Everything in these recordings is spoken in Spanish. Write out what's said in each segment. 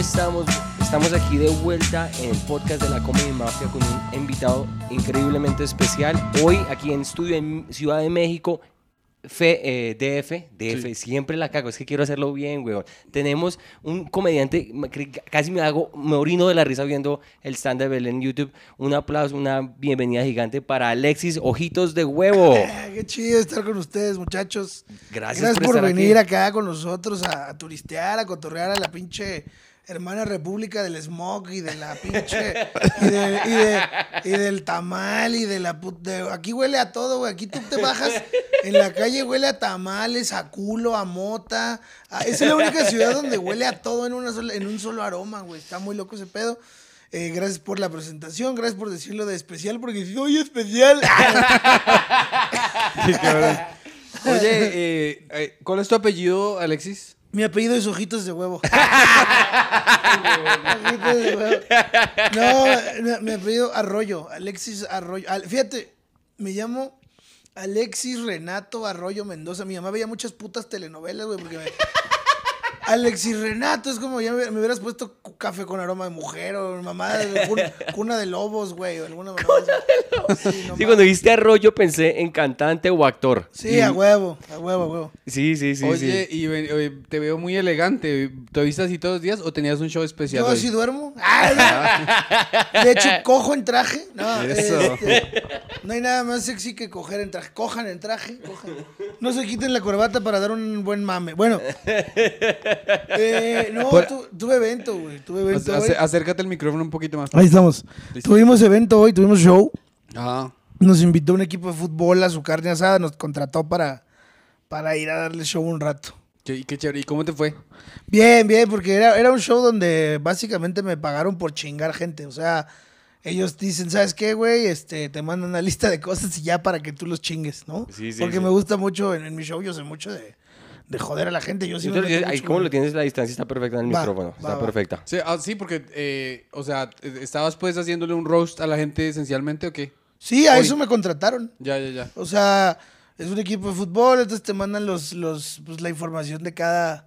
Estamos aquí de vuelta en el podcast de la Comedy Mafia con un invitado increíblemente especial. Hoy aquí en estudio en Ciudad de México, DF, sí. Siempre la cago, es que quiero hacerlo bien, weón. Tenemos un comediante, casi me orino de la risa viendo el stand de Belén en YouTube. Un aplauso, una bienvenida gigante para Alexis Ojitos de Huevo. Qué chido estar con ustedes, muchachos. Gracias por venir aquí. Acá con nosotros a turistear, a cotorrear a la pinche hermana república del smog y de la pinche y del tamal y de la aquí huele a todo, güey. Aquí tú te bajas en la calle, huele a tamales, a culo, a mota. Esa es la única ciudad donde huele a todo en un solo aroma, güey. Está muy loco ese pedo. Gracias por la presentación, gracias por decirlo de especial, porque soy especial. Sí, cabrón. Oye, ¿cuál es tu apellido, Alexis? Mi apellido es Ojitos de Huevo. Ojitos de Huevo. No, mi apellido Arroyo, Alexis Arroyo. Fíjate, me llamo Alexis Renato Arroyo Mendoza. Mi mamá veía muchas putas telenovelas, güey, porque Alexis Renato es como, ya me hubieras puesto café con aroma de mujer o mamá de cuna de lobos, güey, o alguna mamá. Sí, no, sí, cuando viste Arroyo pensé en cantante o actor. Sí, y... a huevo. Sí. Oye, sí. Oye, te veo muy elegante. ¿Te viste así todos los días o tenías un show especial? Yo sí duermo. No. De hecho, cojo en traje. No, eso. No hay nada más sexy que coger en traje. Cojan en traje. No se quiten la corbata para dar un buen mame. Bueno. Tuve evento, güey. Acércate el micrófono un poquito más. Ahí estamos. ¿Listo? Tuvimos evento hoy, tuvimos show. Ajá. Nos invitó un equipo de fútbol a su carne asada, nos contrató para ir a darle show un rato. Qué chévere. ¿Y cómo te fue? Bien, porque era un show donde básicamente me pagaron por chingar gente. O sea, ellos dicen, ¿sabes qué, güey? Te mandan una lista de cosas y ya para que tú los chingues, ¿no? Sí. Porque me gusta mucho, en mi show yo sé mucho de joder a la gente. Yo sí. Entonces, ahí, ¿cómo lo tienes? La distancia está perfecta en el micrófono. Está perfecta. Sí, sí, porque, o sea, ¿estabas pues haciéndole un roast a la gente esencialmente o qué? Sí, a eso me contrataron. Ya. O sea, es un equipo de fútbol, entonces te mandan pues, la información de cada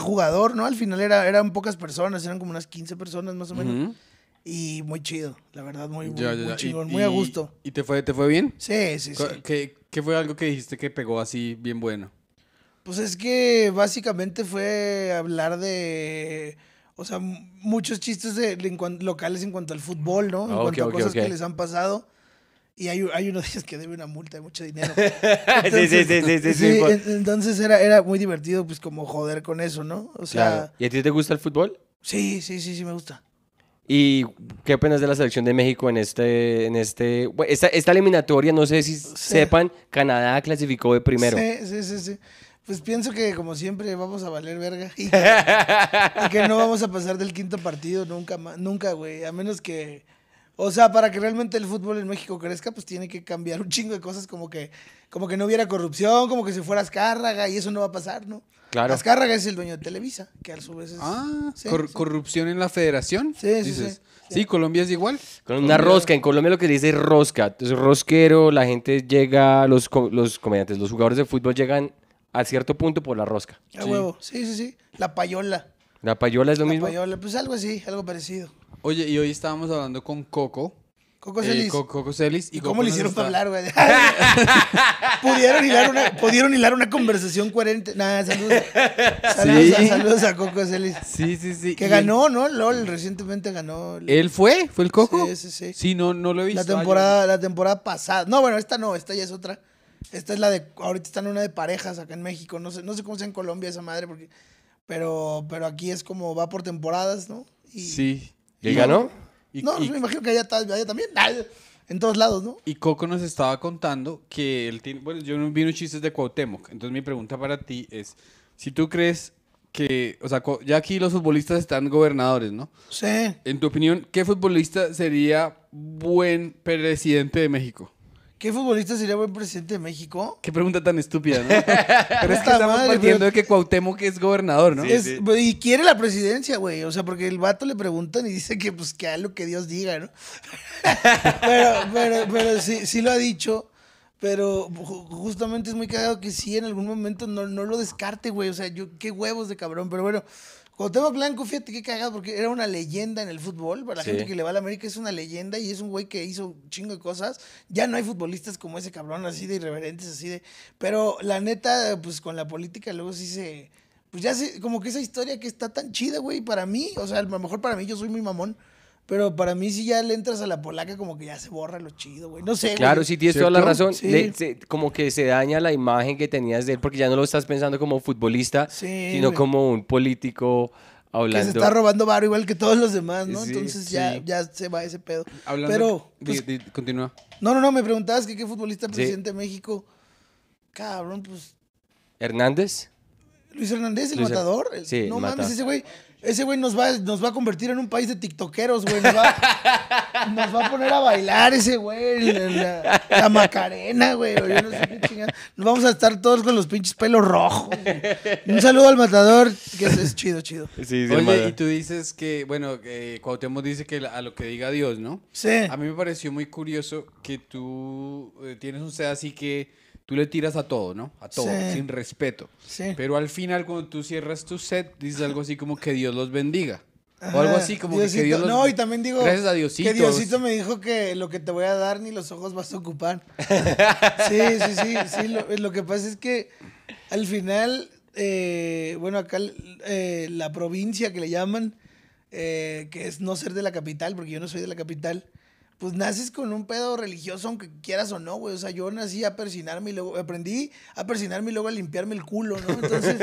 jugador, ¿no? Al final eran pocas personas, eran como unas 15 personas más o menos. Uh-huh. Y muy chido, la verdad, muy chingón, muy a gusto. ¿Y te fue bien? Sí. ¿Qué fue algo que dijiste que pegó así bien bueno? Pues es que básicamente fue hablar de, o sea, muchos chistes locales en cuanto al fútbol, ¿no? En cuanto a cosas que les han pasado. Y hay unos días que debe una multa de mucho dinero. Entonces, sí. Entonces era muy divertido, pues, como joder con eso, ¿no? O sea, claro. ¿Y a ti te gusta el fútbol? Sí, me gusta. ¿Y qué opinas de la selección de México esta eliminatoria? No sé si sepan, Canadá clasificó de primero. Sí. Pues pienso que, como siempre, vamos a valer verga y que no vamos a pasar del quinto partido nunca, güey, a menos que, o sea, para que realmente el fútbol en México crezca, pues tiene que cambiar un chingo de cosas, como que no hubiera corrupción, como que se fuera Azcárraga, y eso no va a pasar, ¿no? Claro. Azcárraga es el dueño de Televisa, que a su vez es... ¿Corrupción en la federación? Sí. ¿Sí, Colombia es igual? Una rosca. En Colombia lo que dice es rosca. Entonces, rosquero, la gente llega, los comediantes, los jugadores de fútbol llegan a cierto punto por la rosca. A huevo, sí. La payola. ¿La payola es lo mismo? La payola, pues algo así, algo parecido. Oye, y hoy estábamos hablando con Coco. Coco Celis. ¿Y cómo le hicieron para hablar, güey? ¿Pudieron hilar una conversación coherente? Nada, saludos a Coco Celis. Sí. Que ganó, ¿no? LOL recientemente ganó. ¿Él fue? ¿Fue el Coco? Sí. Sí, no lo he visto. La temporada pasada. No, bueno, esta ya es otra. Esta es la de... Ahorita están una de parejas acá en México. No sé cómo sea en Colombia esa madre, porque... Pero aquí es como va por temporadas, ¿no? ¿Y ganó? No, me imagino que allá también, en todos lados, ¿no? Y Coco nos estaba contando que él tiene... Bueno, yo no vi unos chistes de Cuauhtémoc, entonces mi pregunta para ti es, si tú crees que... O sea, ya aquí los futbolistas están gobernadores, ¿no? Sí. En tu opinión, ¿qué futbolista sería buen presidente de México? ¿Qué futbolista sería buen presidente de México? Qué pregunta tan estúpida, ¿no? Pero es que estamos partiendo de que Cuauhtémoc es gobernador, ¿no? Sí. Y quiere la presidencia, güey. O sea, porque el vato le preguntan y dice que pues que haga lo que Dios diga, ¿no? pero sí lo ha dicho. Pero justamente es muy cagado que sí, en algún momento no lo descarte, güey. O sea, yo qué huevos de cabrón. Pero bueno, con Tema Blanco, fíjate qué cagado, porque era una leyenda en el fútbol. Para la gente que le va a la América es una leyenda y es un güey que hizo un chingo de cosas. Ya no hay futbolistas como ese cabrón, así de irreverentes, así de... Pero la neta, pues con la política luego sí se... Pues ya sé, como que esa historia que está tan chida, güey, para mí, o sea, a lo mejor para mí, yo soy muy mamón, pero para mí si ya le entras a la polaca como que ya se borra lo chido, güey, no sé. Claro, güey. Sí, tienes toda la razón, sí. Como que se daña la imagen que tenías de él, porque ya no lo estás pensando como futbolista, sí, sino güey, como un político hablando. Que se está robando varo igual que todos los demás, ¿no? Sí, entonces sí. Ya se va ese pedo. Hablando, pero pues, continúa. No, me preguntabas que qué futbolista presidente de México, cabrón, pues... ¿Hernández? Luis Hernández, el matador. Sí, no mames, ese güey nos va a convertir en un país de tiktokeros, güey. Nos va a poner a bailar ese güey, la Macarena, güey. Yo no sé qué chingada. Nos vamos a estar todos con los pinches pelos rojos, güey. Un saludo al matador, que es chido. Sí, oye, y tú dices que, bueno, Cuauhtémoc dice que a lo que diga Dios, ¿no? Sí. A mí me pareció muy curioso que tú tienes un set así que... Tú le tiras a todo, ¿no? A todo, sin respeto. Sí. Pero al final, cuando tú cierras tu set, dices algo así como que Dios los bendiga. Ajá, o algo así como Diosito, que Dios los... No, y también digo... Gracias a Diosito. Que Diosito me dijo que lo que te voy a dar ni los ojos vas a ocupar. Sí. Lo que pasa es que al final, bueno, acá la provincia que le llaman, que es no ser de la capital, porque yo no soy de la capital... Pues naces con un pedo religioso, aunque quieras o no, güey. O sea, yo nací a persinarme y luego... Aprendí a persinarme y luego a limpiarme el culo, ¿no? Entonces,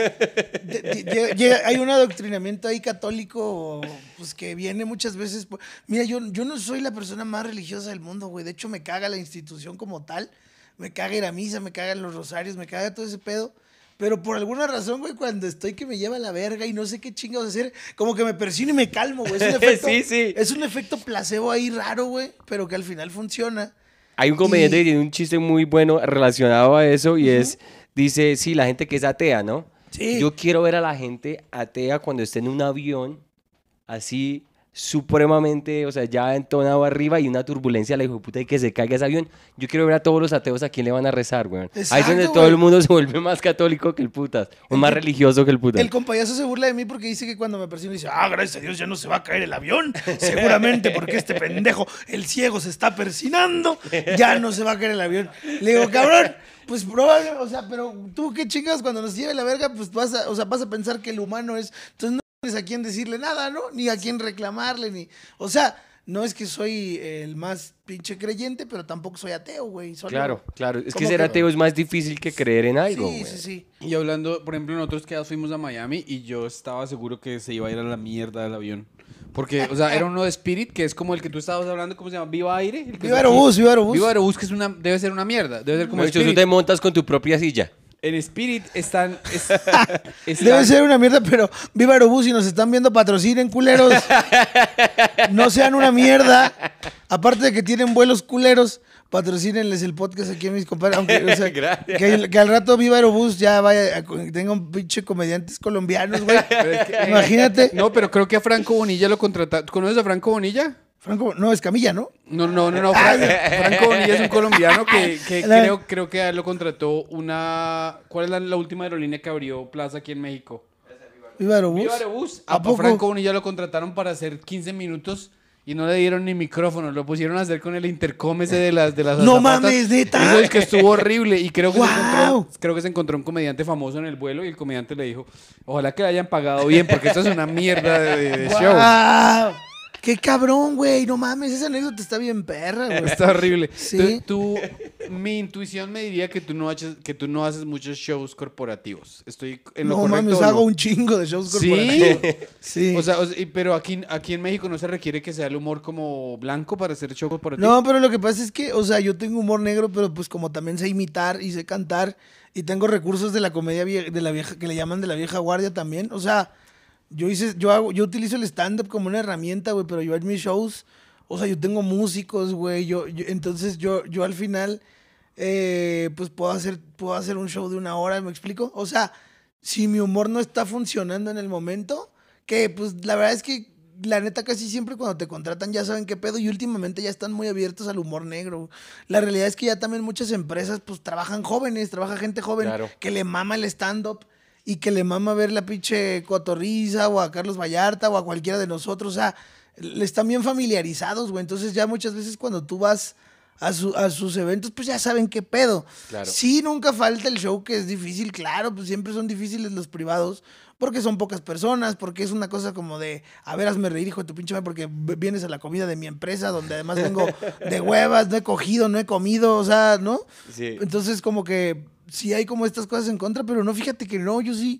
hay un adoctrinamiento ahí católico, pues, que viene muchas veces... Mira, yo no soy la persona más religiosa del mundo, güey. De hecho, me caga la institución como tal. Me caga ir a misa, me cagan los rosarios, me caga todo ese pedo. Pero por alguna razón, güey, cuando estoy que me lleva a la verga y no sé qué chingados hacer, como que me persino y me calmo, güey. Es un efecto, es un efecto placebo ahí raro, güey, pero que al final funciona. Hay un comediante que tiene un chiste muy bueno relacionado a eso y dice, sí, la gente que es atea, ¿no? Sí. Yo quiero ver a la gente atea cuando esté en un avión así... supremamente, o sea, ya entonado arriba y una turbulencia, la hijoputa, y que se caiga ese avión. Yo quiero ver a todos los ateos a quién le van a rezar, güey. Exacto, ahí es donde todo el mundo se vuelve más católico que el putas, o más religioso que el putas. El compayazo se burla de mí porque dice que cuando me persino dice, gracias a Dios ya no se va a caer el avión, seguramente porque este pendejo, el ciego, se está persinando, ya no se va a caer el avión. Le digo, cabrón, pues probablemente, o sea, pero tú qué chingas cuando nos lleve la verga, pues vas a pensar que el humano es... Entonces, no a quién decirle nada, ¿no? Ni a quién reclamarle, ni... O sea, no es que soy el más pinche creyente, pero tampoco soy ateo, güey. Claro. Es que ser ateo es más difícil que creer en algo, güey. Sí. Y hablando, por ejemplo, nosotros que ya fuimos a Miami y yo estaba seguro que se iba a ir a la mierda del avión. Porque, o sea, era uno de Spirit, que es como el que tú estabas hablando, ¿cómo se llama? ¿Viva Aire? Viva Aerobus. Viva Aerobus, que es debe ser una mierda. Debe ser como Spirit. Tú te montas con tu propia silla. En Spirit están... Debe ser una mierda, pero Viva Aerobus, si nos están viendo, patrocinen, culeros. No sean una mierda. Aparte de que tienen vuelos culeros, patrocínenles el podcast aquí a mis compadres. Aunque, o sea, que al rato Viva Aerobus ya tenga un pinche comediantes colombianos, güey. Imagínate. No, pero creo que a Franco Bonilla lo contrataron. ¿Conoces a Franco Bonilla? No, Escamilla, ¿no? No. Franco Bonilla es un colombiano que creo que a él lo contrató una... ¿Cuál es la última aerolínea que abrió plaza aquí en México? Viva Aerobus. Viva Aerobus. ¿A poco? Franco Bonilla lo contrataron para hacer 15 minutos y no le dieron ni micrófono. Lo pusieron a hacer con el intercom ese de las ¡No mames, neta! Eso es que estuvo horrible y creo que, se encontró un comediante famoso en el vuelo y el comediante le dijo, ojalá que le hayan pagado bien porque esto es una mierda de show. ¡Wow! ¡Qué cabrón, güey! No mames, esa anécdota está bien perra, güey. Está horrible. Sí. Entonces, mi intuición me diría que tú no haces muchos shows corporativos. Estoy en lo correcto. No mames, hago un chingo de shows corporativos. Sí. O sea, pero aquí en México no se requiere que sea el humor como blanco para hacer shows corporativos. No, pero lo que pasa es que, o sea, yo tengo humor negro, pero pues como también sé imitar y sé cantar y tengo recursos de la comedia de la vieja que le llaman de la vieja guardia también, o sea, yo utilizo el stand-up como una herramienta, güey, pero yo en mis shows, o sea, yo tengo músicos, güey, entonces yo al final, pues puedo hacer un show de una hora, ¿me explico? O sea, si mi humor no está funcionando en el momento, que pues la verdad es que la neta casi siempre cuando te contratan ya saben qué pedo y últimamente ya están muy abiertos al humor negro. La realidad es que ya también muchas empresas pues trabajan jóvenes, trabaja gente joven claro. que le mama el stand-up y que le mama ver la pinche Cotorrisa o a Carlos Vallarta o a cualquiera de nosotros. O sea, están bien familiarizados, güey. Entonces ya muchas veces cuando tú vas a sus eventos, pues ya saben qué pedo. Claro. Sí, nunca falta el show que es difícil, claro, pues siempre son difíciles los privados, porque son pocas personas, porque es una cosa como de, a ver, hazme reír, hijo de tu pinche madre, porque vienes a la comida de mi empresa, donde además vengo de huevas, no he cogido, no he comido, o sea, ¿no? Sí. Entonces como que sí hay como estas cosas en contra, pero no, fíjate que no, yo sí...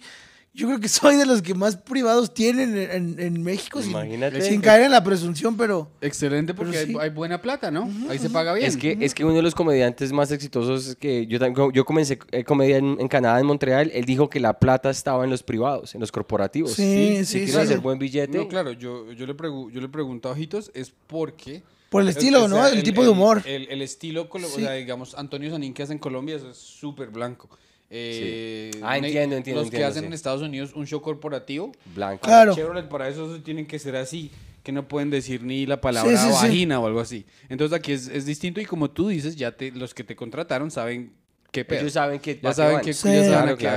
Yo creo que soy de los que más privados tienen en México, sin caer en la presunción, pero... Excelente, porque pero sí. hay buena plata, ¿no? Ahí se paga bien. Es que uno de los comediantes más exitosos, que yo comencé comedia en Canadá, en Montreal, él dijo que la plata estaba en los privados, en los corporativos. Sí, sí, sí. Si quieres hacer buen billete... No, claro, yo le pregunto a Ojitos, es porque... Por el estilo, ¿no? El tipo de humor. El estilo, sí. O sea, digamos, Antonio Sanín, que hace en Colombia, eso es súper blanco. Sí. Entiendo. Los que hacen sí. en Estados Unidos un show corporativo blanco. Claro. Chevrolet, para eso tienen que ser así, que no pueden decir ni la palabra vagina sí. o algo así. Entonces aquí es distinto y como tú dices, ya los que te contrataron saben qué pedo. Ellos saben que ya saben que sí.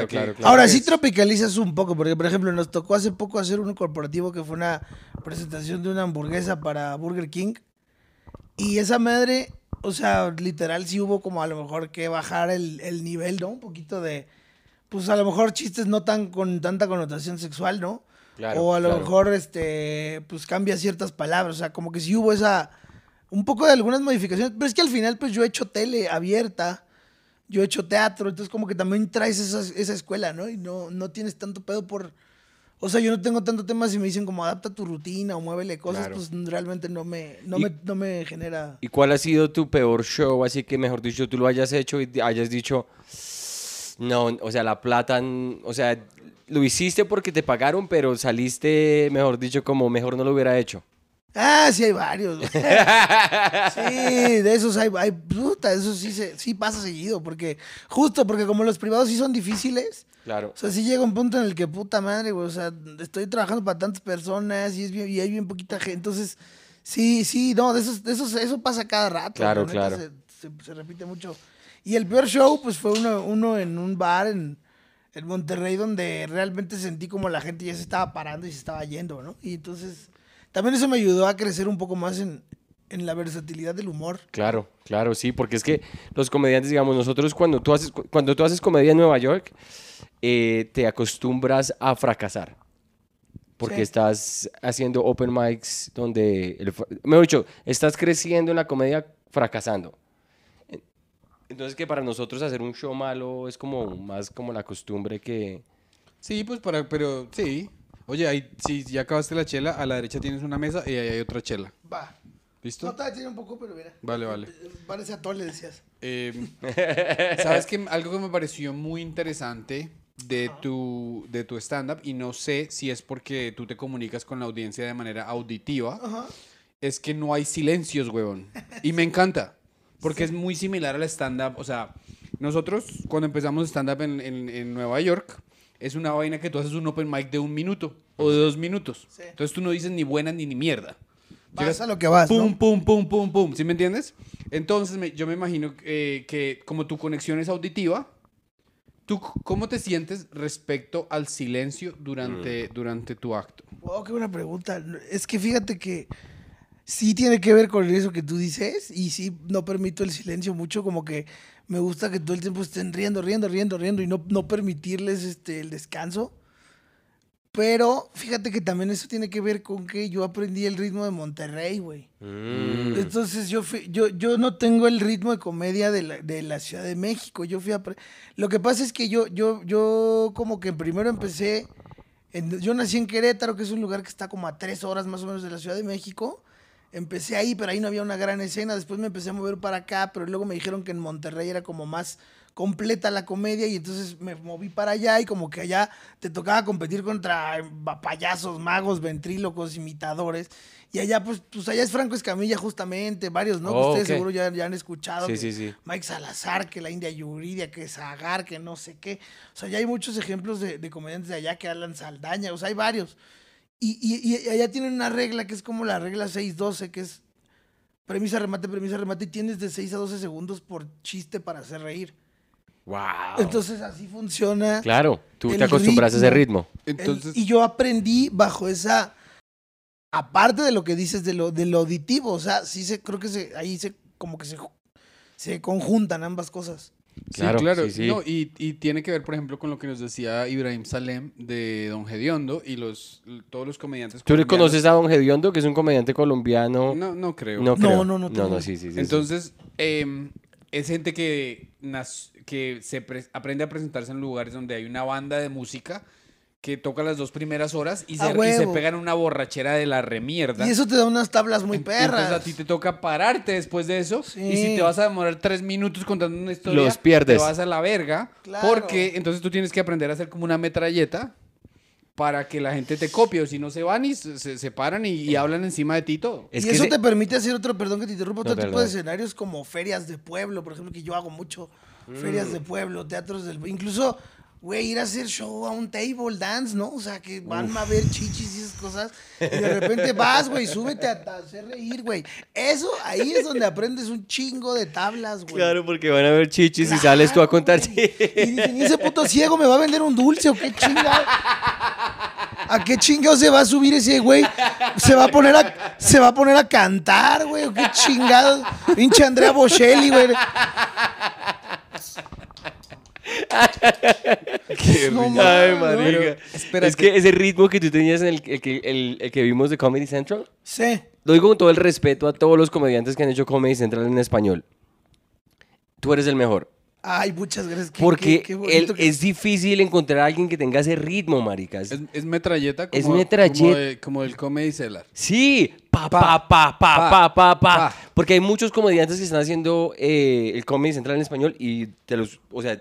claro. Ahora sí tropicalizas un poco, porque por ejemplo nos tocó hace poco hacer un corporativo que fue una presentación de una hamburguesa para Burger King y esa madre... O sea, literal, sí hubo como a lo mejor que bajar el nivel, ¿no? Un poquito de, pues a lo mejor chistes no tan con tanta connotación sexual, ¿no? Claro, o a lo mejor, pues cambia ciertas palabras. O sea, como que sí hubo un poco de algunas modificaciones. Pero es que al final, pues yo he hecho tele abierta, yo he hecho teatro. Entonces como que también traes esa escuela, ¿no? Y no tienes tanto pedo por... O sea, yo no tengo tanto tema si me dicen como adapta tu rutina o muévele cosas, claro. pues realmente no me genera... ¿Y cuál ha sido tu peor show? Así que, mejor dicho, tú lo hayas hecho y hayas dicho, no, o sea, la plata, o sea, lo hiciste porque te pagaron, pero saliste, mejor dicho, como mejor no lo hubiera hecho. Ah, sí, hay varios. Sí, de esos hay puta, eso sí pasa seguido, porque justo porque como los privados sí son difíciles... Claro. O sea, sí llega un punto en el que, puta madre, güey, o sea, estoy trabajando para tantas personas y hay bien poquita gente. Entonces, sí, no, eso pasa cada rato. Claro, claro. Se repite mucho. Y el peor show, pues, fue uno en un bar en Monterrey donde realmente sentí como la gente ya se estaba parando y se estaba yendo, ¿no? Y entonces, también eso me ayudó a crecer un poco más en la versatilidad del humor. Claro, claro, sí, porque es que los comediantes, digamos, nosotros cuando tú haces comedia en Nueva York... te acostumbras a fracasar porque sí. estás haciendo open mics donde, mejor dicho, estás creciendo en la comedia fracasando. Entonces que para nosotros hacer un show malo es como más como la costumbre que... Sí, pues pero sí. Oye, ahí, si ya acabaste la chela, a la derecha tienes una mesa y ahí hay otra chela. Va. ¿Listo? No, todavía tiene un poco, pero mira. Vale. Parece a Tole, decías. ¿Sabes qué? Algo que me pareció muy interesante... De tu stand-up, y no sé si es porque tú te comunicas con la audiencia de manera auditiva, ajá. es que no hay silencios, huevón. Y me encanta, porque sí. es muy similar al stand-up. O sea, nosotros cuando empezamos stand-up en Nueva York, es una vaina que tú haces un open mic de 1 minuto o de 2 minutos. Sí. Entonces tú no dices ni buena ni mierda. Llegas a lo que vas, pum, ¿no? pum. ¿Sí me entiendes? Entonces yo me imagino que como tu conexión es auditiva, ¿tú cómo te sientes respecto al silencio durante tu acto? Wow, qué buena pregunta. Es que fíjate que sí tiene que ver con eso que tú dices y sí no permito el silencio mucho, como que me gusta que todo el tiempo estén riendo y no permitirles el descanso. Pero fíjate que también eso tiene que ver con que yo aprendí el ritmo de Monterrey, güey. Mm. Entonces yo no tengo el ritmo de comedia de la Ciudad de México. Yo fui a... Lo que pasa es que yo como que primero empecé... Yo nací en Querétaro, que es un lugar que está como a 3 horas más o menos de la Ciudad de México. Empecé ahí, pero ahí no había una gran escena. Después me empecé a mover para acá, pero luego me dijeron que en Monterrey era como más... completa la comedia y entonces me moví para allá y como que allá te tocaba competir contra payasos, magos, ventrílocos, imitadores y allá pues allá es Franco Escamilla justamente, varios, ¿no? Oh, ustedes okay. seguro ya han escuchado. Sí. Mike Salazar, que la India Yuridia, que Zagar, que no sé qué. O sea, ya hay muchos ejemplos de comediantes de allá que Alan Saldaña, o sea, hay varios. Y allá tienen una regla que es como la regla 6-12, que es premisa, remate, y tienes de 6 a 12 segundos por chiste para hacer reír. Wow. Entonces así funciona. Claro, tú te acostumbras a ese ritmo. Entonces... Y yo aprendí bajo esa, aparte de lo que dices de lo auditivo, o sea, sí creo que ahí se conjuntan ambas cosas. Claro, sí, claro. Sí, sí. No, y tiene que ver, por ejemplo, con lo que nos decía Ibrahim Salem de Don Jediondo y todos los comediantes colombianos. ¿Tú le conoces a Don Jediondo, que es un comediante colombiano? No creo. No, sí. Entonces, es gente que se aprende a presentarse en lugares donde hay una banda de música que toca las dos primeras horas y se pegan una borrachera de la remierda. Y eso te da unas tablas muy perras. Entonces a ti te toca pararte después de eso. Sí. Y si te vas a demorar 3 minutos contando una historia, los pierdes. Te vas a la verga. Claro. Porque entonces tú tienes que aprender a hacer como una metralleta para que la gente te copie, o si no se van y se separan y hablan encima de ti todo. Es y que eso te permite hacer otro tipo de escenarios como ferias de pueblo, por ejemplo, que yo hago mucho. Ferias de pueblo, teatros del... Incluso... Güey, ir a hacer show a un table dance, ¿no? O sea, que van a ver chichis y esas cosas. Y de repente vas, güey, súbete a hacer reír, güey. Eso, ahí es donde aprendes un chingo de tablas, güey. Claro, porque van a ver chichis y sales tú a contar chichis. Y dicen, ¿y ese puto ciego me va a vender un dulce o qué chingado? ¿A qué chingado se va a subir ese güey? ¿Se va a poner a cantar, güey? ¿O qué chingado? Pinche Andrea Bocelli, güey. Qué ay, marica. Es que ese ritmo que tú tenías en el que vimos de Comedy Central. Sí. Lo digo con todo el respeto a todos los comediantes que han hecho Comedy Central en español. Tú eres el mejor. Ay, muchas gracias. Porque es difícil encontrar a alguien que tenga ese ritmo, maricas. Es metralleta, como el Comedy Cellar. Sí, porque hay muchos comediantes que están haciendo el Comedy Central en español y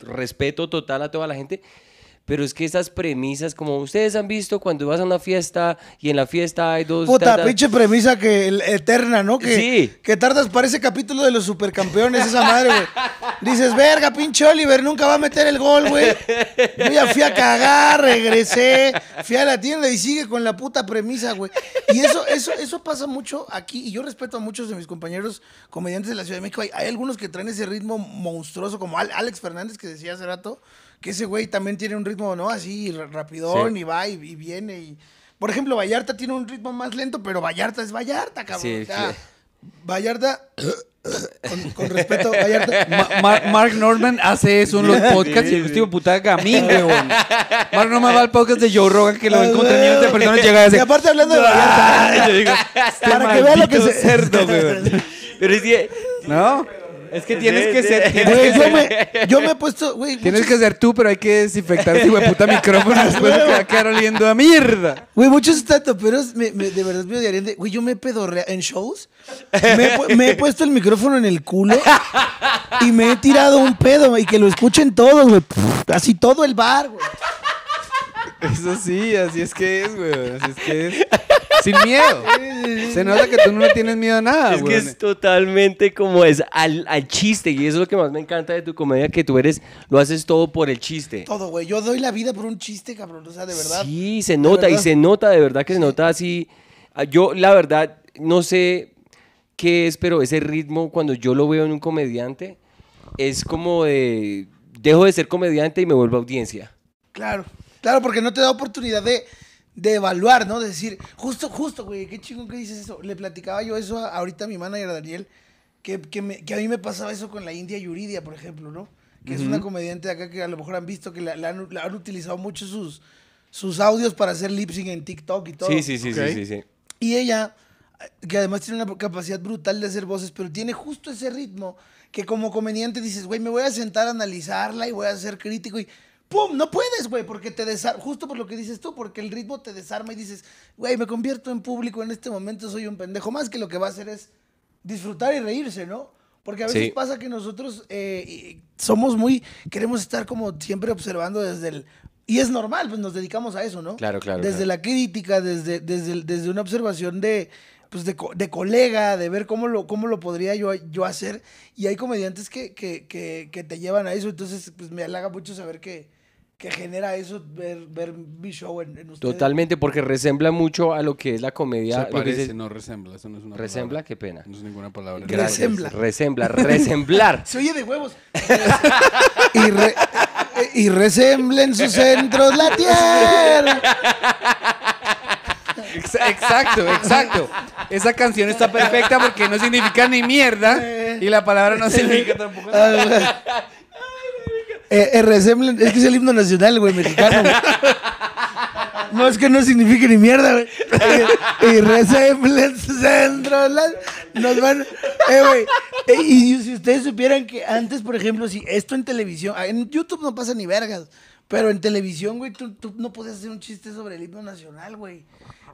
respeto total a toda la gente. Pero es que esas premisas, como ustedes han visto, cuando vas a una fiesta y en la fiesta hay dos... Puta, pinche premisa que eterna, ¿no? Que, sí. Que tardas para ese capítulo de los supercampeones, esa madre, güey. Dices, verga, pinche Oliver, nunca va a meter el gol, güey. Yo ya fui a cagar, regresé, fui a la tienda y sigue con la puta premisa, güey. Y eso pasa mucho aquí. Y yo respeto a muchos de mis compañeros comediantes de la Ciudad de México. Hay algunos que traen ese ritmo monstruoso, como Alex Fernández, que decía hace rato, que ese güey también tiene un ritmo, ¿no? Así, rapidón, sí. Y va y viene. Y... Por ejemplo, Vallarta tiene un ritmo más lento, pero Vallarta es Vallarta, cabrón. Sí, o sea, sí. Vallarta, con respeto, Vallarta. Mark Norman hace eso en los podcasts y el último puta gamín, weón. Mark Norman va al podcast de Joe Rogan, que lo ven con 3 millones de personas, llega a decir... Y aparte hablando de Vallarta, yo digo, este para que vea lo que se... cerdo, weón. Pero es que... ¿No? Es que tienes que ser... Yo me he puesto... Güey, tienes que ser tú, pero hay que desinfectar ese hueputa micrófono después que va a quedar oliendo a mierda. Güey, muchos estatoperos de verdad me odiarían de... Güey, yo me pedorreo en shows. Me he puesto el micrófono en el culo y me he tirado un pedo y que lo escuchen todos, güey. Así todo el bar, güey. Eso sí, así es que es, güey. Así es que es. Sin miedo. Se nota que tú no le tienes miedo a nada, güey. Es que es totalmente como es al chiste. Y eso es lo que más me encanta de tu comedia, que tú eres, lo haces todo por el chiste. Todo, güey. Yo doy la vida por un chiste, cabrón. O sea, de verdad. Sí, se nota. Y se nota, de verdad, que se nota así. Yo, la verdad, no sé qué es, pero ese ritmo, cuando yo lo veo en un comediante, es como de... Dejo de ser comediante y me vuelvo audiencia. Claro. Claro, porque no te da oportunidad de evaluar, ¿no? De decir, justo, güey, qué chingón que dices eso. Le platicaba yo eso ahorita a mi manager, Daniel, que a mí me pasaba eso con la India Yuridia, por ejemplo, ¿no? Que es una comediante de acá que a lo mejor han visto que la han utilizado mucho sus audios para hacer lip-sync en TikTok y todo. Sí. Y ella, que además tiene una capacidad brutal de hacer voces, pero tiene justo ese ritmo que como comediante dices, güey, me voy a sentar a analizarla y voy a ser crítico y... ¡Pum! No puedes, güey, porque te desarma, justo por lo que dices tú, porque el ritmo te desarma y dices, güey, me convierto en público, en este momento soy un pendejo, más que lo que va a hacer es disfrutar y reírse, ¿no? Porque a veces pasa que nosotros somos muy, queremos estar como siempre observando desde el, y es normal, pues nos dedicamos a eso, ¿no? Claro. Desde la crítica, desde una observación de colega, de ver cómo lo podría yo hacer, y hay comediantes que te llevan a eso, entonces pues me halaga mucho saber que que genera eso, ver mi show en ustedes. Totalmente, porque resembla mucho a lo que es la comedia. Se parece, no resembla, eso no es una palabra. Resembla, qué pena. No es ninguna palabra. Resembla. Resembla, resemblar. Se oye de huevos. Y resembla en sus centros la tierra. Exacto, exacto. Esa canción está perfecta porque no significa ni mierda y la palabra no significa tampoco. Resembla, es que es el himno nacional, güey, mexicano. Güey. No es que no signifique ni mierda, güey. Y resemblen centros, nos van. Güey. Y si ustedes supieran que antes, por ejemplo, si esto en televisión, en YouTube no pasa ni vergas. Pero en televisión, güey, tú no podías hacer un chiste sobre el himno nacional, güey.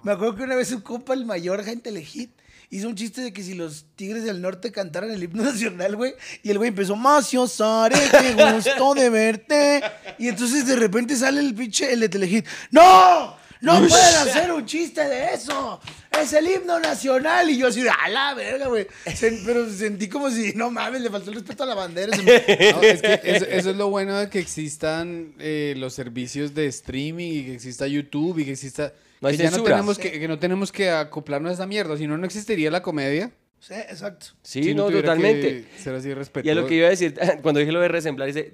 Me acuerdo que una vez un compa, el Mayorga, en Telehit, hizo un chiste de que si los Tigres del Norte cantaran el himno nacional, güey, y el güey empezó, Macio Sare, qué gusto de verte. Y entonces de repente sale el pinche, el de Telehit, ¡no! ¡No pueden hacer un chiste de eso! ¡Es el himno nacional! Y yo así, ¡a la verga, güey! Pero sentí como si, no mames, le faltó el respeto a la bandera. No, es que eso es lo bueno de que existan los servicios de streaming y que exista YouTube y que exista... No hay censura. Que no tenemos que acoplarnos a esa mierda, si no, no existiría la comedia. Sí, exacto. Sí, si no, totalmente. Ser así respetuoso. Y a lo que iba a decir, cuando dije lo de resemblar, dice,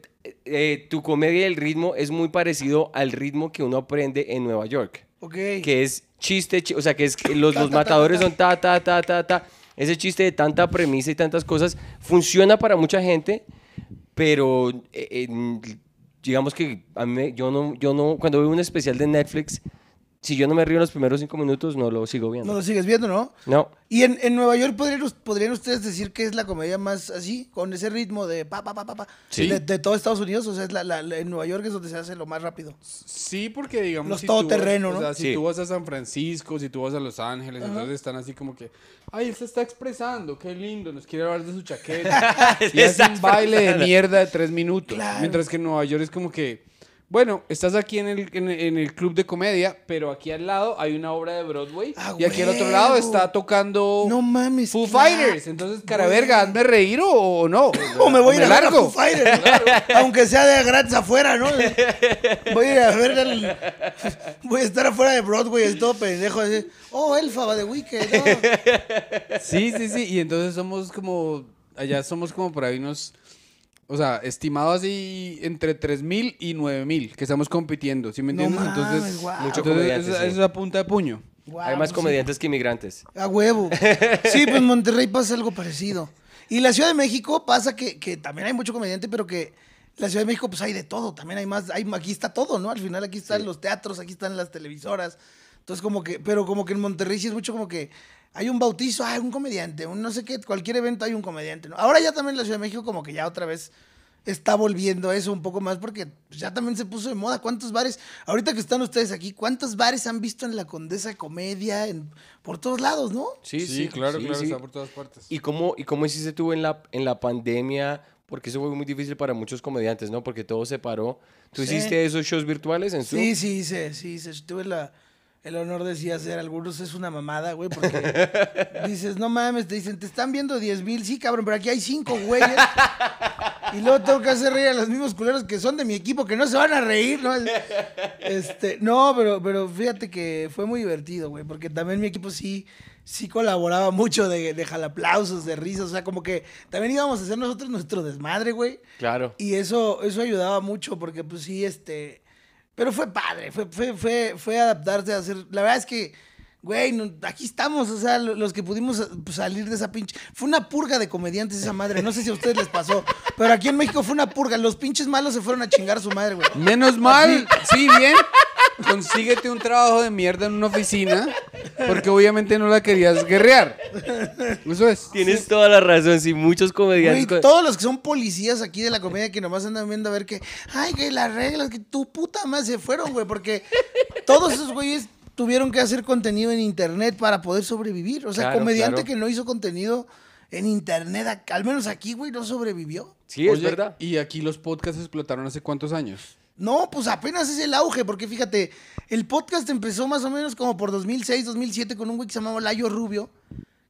tu comedia y el ritmo es muy parecido al ritmo que uno aprende en Nueva York. Ok. Que es chiste, o sea, que es que los matadores son ta, ta, ta, ta, ta. Ese chiste de tanta premisa y tantas cosas funciona para mucha gente, pero digamos que a mí, yo no, cuando veo un especial de Netflix... Si yo no me río en los primeros 5 minutos, no lo sigo viendo. No lo sigues viendo, ¿no? No. ¿Y en Nueva York podrían ustedes decir que es la comedia más así, con ese ritmo de pa, pa, pa, pa, pa? Sí. De todo Estados Unidos, o sea, es en Nueva York es donde se hace lo más rápido. Sí, porque digamos... No es si todoterreno, ¿no? O sea, si tú vas a San Francisco, si tú vas a Los Ángeles, ajá, entonces están así como que... Ay, él se está expresando, qué lindo, nos quiere hablar de su chaqueta. Y hace un baile de mierda de 3 minutos. Claro. Mientras que en Nueva York es como que... Bueno, estás aquí en el club de comedia, pero aquí al lado hay una obra de Broadway. Ah, y aquí al otro lado está tocando Foo Fighters. Entonces, cara verga, ¿hazme reír o no? O me voy a ir a Foo Fighters. Aunque sea de gratis afuera, ¿no? Voy a ir a ver... Voy a estar afuera de Broadway, es todo pendejo. Así, oh, Elfa va de Wicked. Oh. Sí, sí, sí. Y entonces somos como... Allá somos como por ahí unos... O sea, estimado así entre 3.000 y 9.000 que estamos compitiendo, ¿sí me entiendes? No mames, entonces, wow. Entonces eso es a punta de puño. Wow, hay más comediantes que inmigrantes. A huevo. Sí, pues en Monterrey pasa algo parecido. Y la Ciudad de México pasa que también hay mucho comediante, pero que la Ciudad de México pues hay de todo, también hay más, aquí está todo, ¿no? Al final aquí están los teatros, aquí están las televisoras. Entonces como que, pero como que en Monterrey sí es mucho como que hay un bautizo, hay un comediante, un no sé qué, cualquier evento hay un comediante, ¿no? Ahora ya también la Ciudad de México como que ya otra vez está volviendo eso un poco más porque ya también se puso de moda. ¿Cuántos bares, ahorita que están ustedes aquí, cuántos bares han visto en la Condesa comedia por todos lados, ¿no? Sí, sí, sí, claro, sí, claro, sí. Está por todas partes. ¿Y cómo hiciste tú en la pandemia? Porque eso fue muy difícil para muchos comediantes, ¿no? Porque todo se paró. ¿Tú hiciste esos shows virtuales en Zoom? Sí, tuve el honor de sí hacer algunos. Es una mamada, güey, porque dices, no mames, te dicen, te están viendo 10.000, sí, cabrón, pero aquí hay 5 güeyes. Y luego tengo que hacer reír a los mismos culeros que son de mi equipo, que no se van a reír, ¿no? No, pero fíjate que fue muy divertido, güey, porque también mi equipo sí colaboraba mucho de jalaplausos, de risas, o sea, como que también íbamos a hacer nosotros nuestro desmadre, güey. Claro. Y eso ayudaba mucho, porque pues sí, Pero fue padre, fue adaptarse a hacer... La verdad es que, güey, aquí estamos, o sea, los que pudimos salir de esa pinche... Fue una purga de comediantes esa madre, no sé si a ustedes les pasó, pero aquí en México fue una purga, los pinches malos se fueron a chingar a su madre, güey. Menos mal, sí, bien, consíguete un trabajo de mierda en una oficina, porque obviamente no la querías guerrear. Eso es. Tienes toda la razón, sí, muchos comediantes... Güey, todos los que son policías aquí de la comedia que nomás andan viendo a ver que... Ay, que las reglas, que tu puta madre se fueron, güey, porque todos esos güeyes tuvieron que hacer contenido en internet para poder sobrevivir. O sea, claro, comediante que no hizo contenido en internet, al menos aquí, güey, no sobrevivió. Sí, es verdad. Y aquí los podcasts explotaron hace cuántos años. No, pues apenas es el auge, porque fíjate, el podcast empezó más o menos como por 2006, 2007 con un güey que se llamaba Layo Rubio,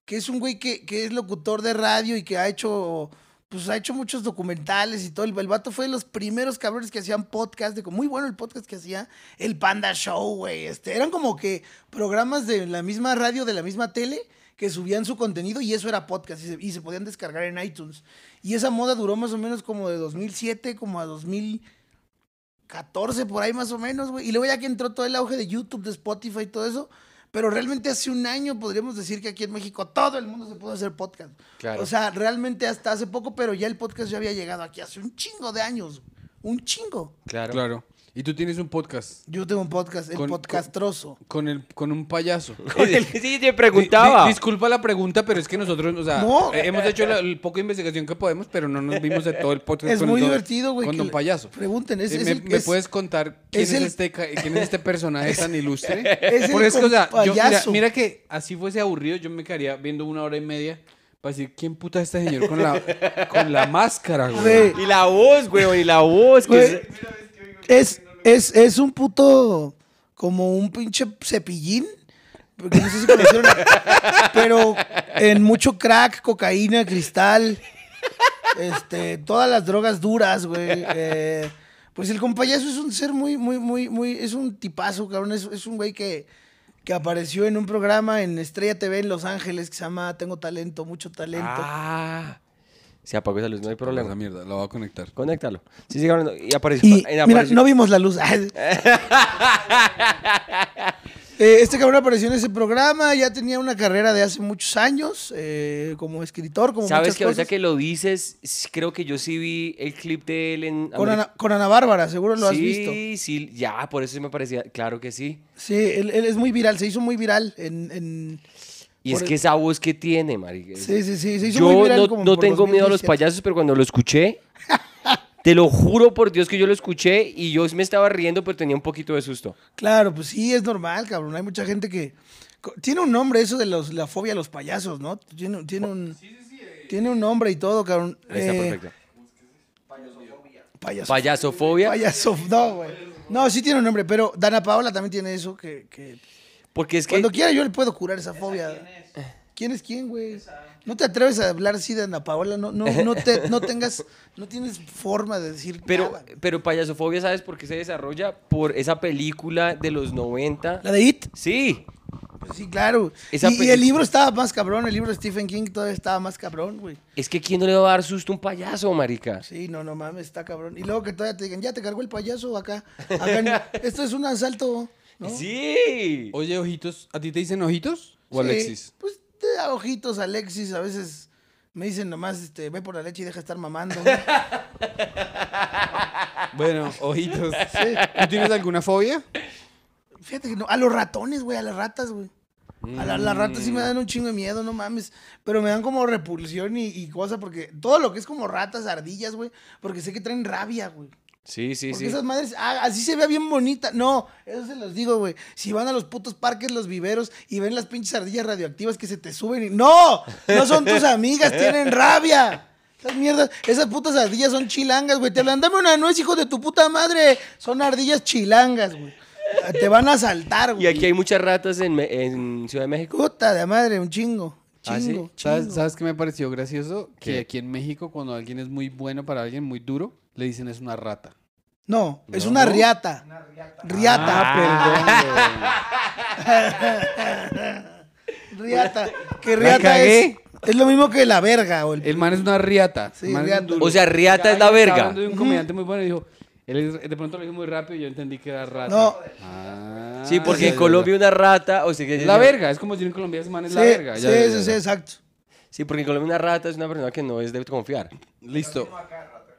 que es un güey que es locutor de radio y que ha hecho pues ha hecho muchos documentales y todo. El vato fue de los primeros cabrones que hacían podcast. Muy bueno el podcast que hacía. El Panda Show, güey. Eran como que programas de la misma radio, de la misma tele, que subían su contenido y eso era podcast. Y se podían descargar en iTunes. Y esa moda duró más o menos como de 2007 como a 2014, por ahí más o menos, güey. Y luego ya que entró todo el auge de YouTube, de Spotify y todo eso... Pero realmente hace un año podríamos decir que aquí en México todo el mundo se pudo hacer podcast. Claro. O sea, realmente hasta hace poco, pero ya el podcast ya había llegado aquí hace un chingo de años. Un chingo. Claro. Claro. ¿Y tú tienes un podcast? Yo tengo un podcast, el Podcastroso. Con un payaso. Sí, te preguntaba. Disculpa la pregunta, pero es que nosotros, o sea, no, hemos hecho la poca investigación que podemos, pero no nos vimos de todo el podcast. Es muy divertido, güey. Con un payaso. Pregunten. ¿Me puedes contar quién es este personaje tan ilustre? Por eso, o sea, mira que así fuese aburrido, yo me quedaría viendo 1 hora y media. Para decir, ¿quién puta es este señor con la máscara, güey? Y la voz, güey, que es un puto, como un pinche cepillín, porque no sé si conocieron, pero en mucho crack, cocaína, cristal, todas las drogas duras, güey. Pues el compayazo es un ser muy, es un tipazo, cabrón, es un güey que apareció en un programa en Estrella TV en Los Ángeles que se llama Tengo Talento, Mucho Talento. Ah. Se apagó esa luz, no hay problema. Esa mierda, la voy a conectar. Conéctalo. Sí, cabrón. Y apareció. Mira, no vimos la luz. Este cabrón apareció en ese programa, ya tenía una carrera de hace muchos años, como escritor, como ¿sabes que ahorita que lo dices, creo que yo sí vi el clip de él en... Con Ana Bárbara, seguro lo has visto. Sí, ya, por eso me parecía, claro que sí. Sí, él es muy viral, se hizo muy viral en... Y es que esa voz que tiene, marica. Sí. Se hizo yo muy viral, no tengo miedo a los payasos, pero cuando lo escuché, te lo juro por Dios que yo lo escuché y yo me estaba riendo, pero tenía un poquito de susto. Claro, pues sí, es normal, cabrón. Hay mucha gente que... Tiene un nombre eso de la fobia a los payasos, ¿no? Tiene un nombre y todo, cabrón. Ahí está, perfecto. Payasofobia. No, güey. No, sí tiene un nombre, pero Dana Paola también tiene eso que... Porque es que... Cuando quiera yo le puedo curar esa fobia. ¿Quién es quién, güey? No te atreves a hablar así de Ana Paola. No tienes forma de decir nada. Pero payasofobia, ¿sabes por qué se desarrolla? Por esa película de los 90. ¿La de It? Sí. Pues sí, claro. Y el libro estaba más cabrón. El libro de Stephen King todavía estaba más cabrón, güey. Es que ¿quién no le va a dar susto a un payaso, marica? Sí, no mames, está cabrón. Y luego que todavía te digan, ya te cargó el payaso acá. Esto es un asalto... ¿No? ¡Sí! Oye, Ojitos, ¿a ti te dicen Ojitos o Alexis? Pues a Ojitos, Alexis, a veces me dicen nomás, ve por la leche y deja estar mamando, ¿no? Bueno, Ojitos. Sí. ¿Tú tienes alguna fobia? Fíjate que no, a los ratones, güey, a las ratas, güey. Las ratas sí me dan un chingo de miedo, no mames. Pero me dan como repulsión y cosa, porque todo lo que es como ratas, ardillas, güey, porque sé que traen rabia, güey. Sí. Esas madres, así se ve bien bonita. No, eso se los digo, güey. Si van a los putos parques, los viveros y ven las pinches ardillas radioactivas que se te suben y... ¡No! No son tus amigas, tienen rabia. Esas mierdas, esas putas ardillas son chilangas, güey. Te hablan, dame una nuez, hijo de tu puta madre. Son ardillas chilangas, güey. Te van a asaltar, güey. Y aquí hay muchas ratas en Ciudad de México. Puta de madre, un chingo. Chingo. ¿Ah, sí? ¿Sabes qué me pareció gracioso? ¿Qué? Que aquí en México, cuando alguien es muy bueno para alguien, muy duro, le dicen es una rata. No, es una riata. Una riata. Riata. Perdón. Riata. Que riata es lo mismo que la verga. El man es una riata. Sí, riata. O sea, riata es la verga. Hablando de un comediante muy bueno y dijo... Él de pronto lo dijo muy rápido y yo entendí que era rata. No. Ah, sí, porque en Colombia una rata... O sea, que es la verga. Es como decir en Colombia ese man es la verga. Sí, exacto. Sí, porque en Colombia una rata es una persona que no es de confiar. Listo.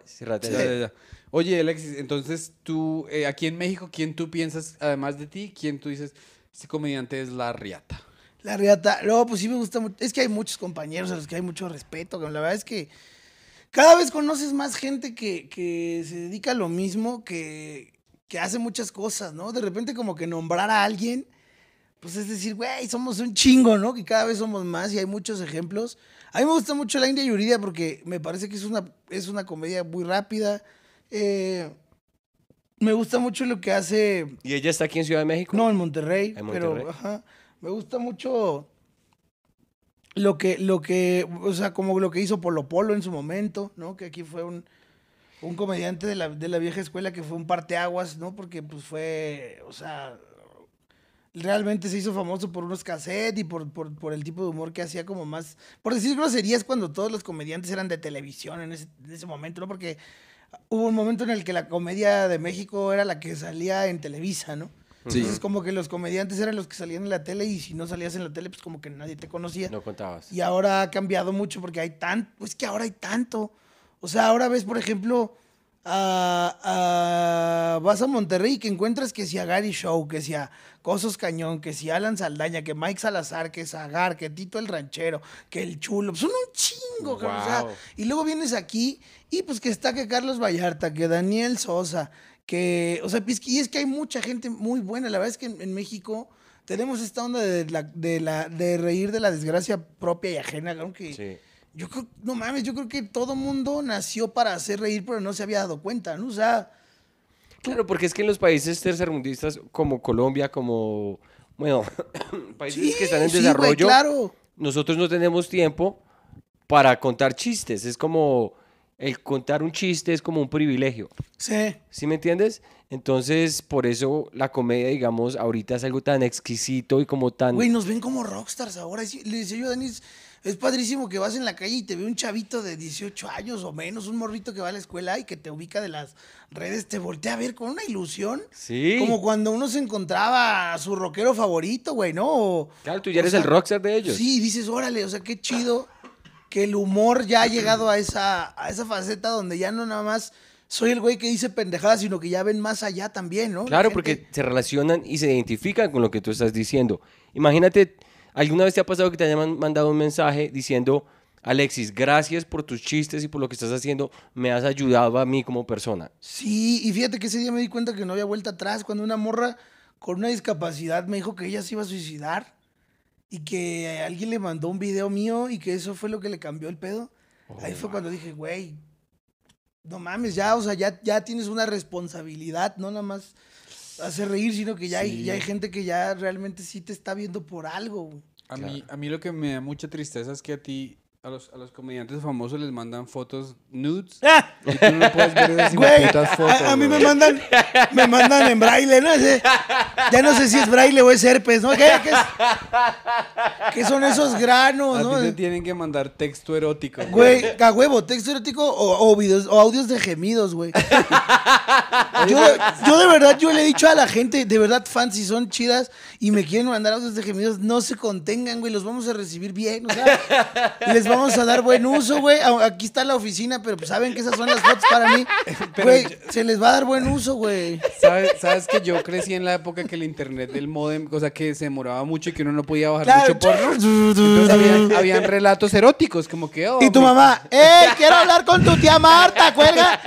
Sí, rata. Ya. Oye, Alexis, entonces tú, aquí en México, ¿quién tú piensas, además de ti, quién tú dices, este comediante es la riata? La riata, no, pues sí me gusta mucho. Es que hay muchos compañeros a los que hay mucho respeto. La verdad es que cada vez conoces más gente que se dedica a lo mismo, que hace muchas cosas, ¿no? De repente como que nombrar a alguien, pues es decir, güey, somos un chingo, ¿no? Que cada vez somos más y hay muchos ejemplos. A mí me gusta mucho la India Yuridia porque me parece que es una comedia muy rápida. Me gusta mucho lo que hace... ¿Y ella está aquí en Ciudad de México? No, en Monterrey. Pero, ajá, me gusta mucho O sea, como lo que hizo Polo Polo en su momento, ¿no? Que aquí fue un comediante de la vieja escuela que fue un parteaguas, ¿no? Porque pues fue, o sea, realmente se hizo famoso por unos cassettes y por el tipo de humor que hacía, como más, por decir groserías, cuando todos los comediantes eran de televisión en ese momento, ¿no? Porque hubo un momento en el que la comedia de México era la que salía en Televisa, ¿no? Sí. Entonces, como que los comediantes eran los que salían en la tele, y si no salías en la tele, pues como que nadie te conocía. No contabas. Y ahora ha cambiado mucho porque hay tanto... Pues que ahora hay tanto. O sea, ahora ves, por ejemplo, vas a Monterrey y que encuentras que si a Gary Show, que si a Cosos Cañón, que si a Alan Saldaña, que Mike Salazar, que Zagar, que Tito el Ranchero, que el Chulo. Son un chingo. Wow. O sea, y luego vienes aquí y pues que está que Carlos Vallarta, que Daniel Sosa... Que, o sea, y es que hay mucha gente muy buena. La verdad es que en México tenemos esta onda de reír de la desgracia propia y ajena, ¿no? Que sí. Yo creo, no mames, yo creo que todo mundo nació para hacer reír, pero no se había dado cuenta, ¿no? O sea... Claro, porque es que en los países tercermundistas como Colombia, como... Bueno, países sí, que están en desarrollo, güey, claro. Nosotros no tenemos tiempo para contar chistes. Es como... El contar un chiste es como un privilegio. Sí. ¿Sí me entiendes? Entonces, por eso la comedia, digamos, ahorita es algo tan exquisito y como tan... Güey, nos ven como rockstars ahora. Le decía yo a Denis, es padrísimo que vas en la calle y te ve un chavito de 18 años o menos, un morrito que va a la escuela y que te ubica de las redes, te voltea a ver con una ilusión. Sí. Como cuando uno se encontraba a su rockero favorito, güey, ¿no? Claro, tú ya eres, sea, el rockstar de ellos. Sí, dices, órale, o sea, qué chido... Que el humor ya ha llegado a esa faceta donde ya no nada más soy el güey que dice pendejadas, sino que ya ven más allá también, ¿no? Claro, porque se relacionan y se identifican con lo que tú estás diciendo. Imagínate, ¿alguna vez te ha pasado que te hayan mandado un mensaje diciendo, Alexis, gracias por tus chistes y por lo que estás haciendo, me has ayudado a mí como persona? Sí, y fíjate que ese día me di cuenta que no había vuelta atrás, cuando una morra con una discapacidad me dijo que ella se iba a suicidar. Y que alguien le mandó un video mío y que eso fue lo que le cambió el pedo. Oh, ahí fue cuando dije, güey, no mames, ya, o sea, ya tienes una responsabilidad, no nada más hacer reír, sino que ya, sí. Ya hay gente que ya realmente sí te está viendo por algo. Güey. A mí lo que me da mucha tristeza es que a ti, a los comediantes famosos les mandan fotos nudes. ¡Ah! Y tú no puedes ver esas putas fotos. A mí me mandan en braille, ¿no? Ya no sé si es braille o es herpes, ¿no? ¿Qué son esos granos, no? A ti te tienen que mandar texto erótico. Güey, a huevo, texto erótico o videos o audios de gemidos, güey. Yo de verdad, yo le he dicho a la gente, de verdad, fans, si son chidas y me quieren mandar audios de gemidos, no se contengan, güey, los vamos a recibir bien, o sea, les vamos a dar buen uso, güey. Aquí está la oficina, pero pues saben que esas son las fotos para mí. Güey, se les va a dar buen uso, güey. ¿Sabes que yo crecí en la época que el internet del módem, cosa que se demoraba mucho y que uno no podía bajar, claro, mucho porno? Entonces habían relatos eróticos, como que... Oh, y tu mamá, quiero hablar con tu tía Marta, cuelga.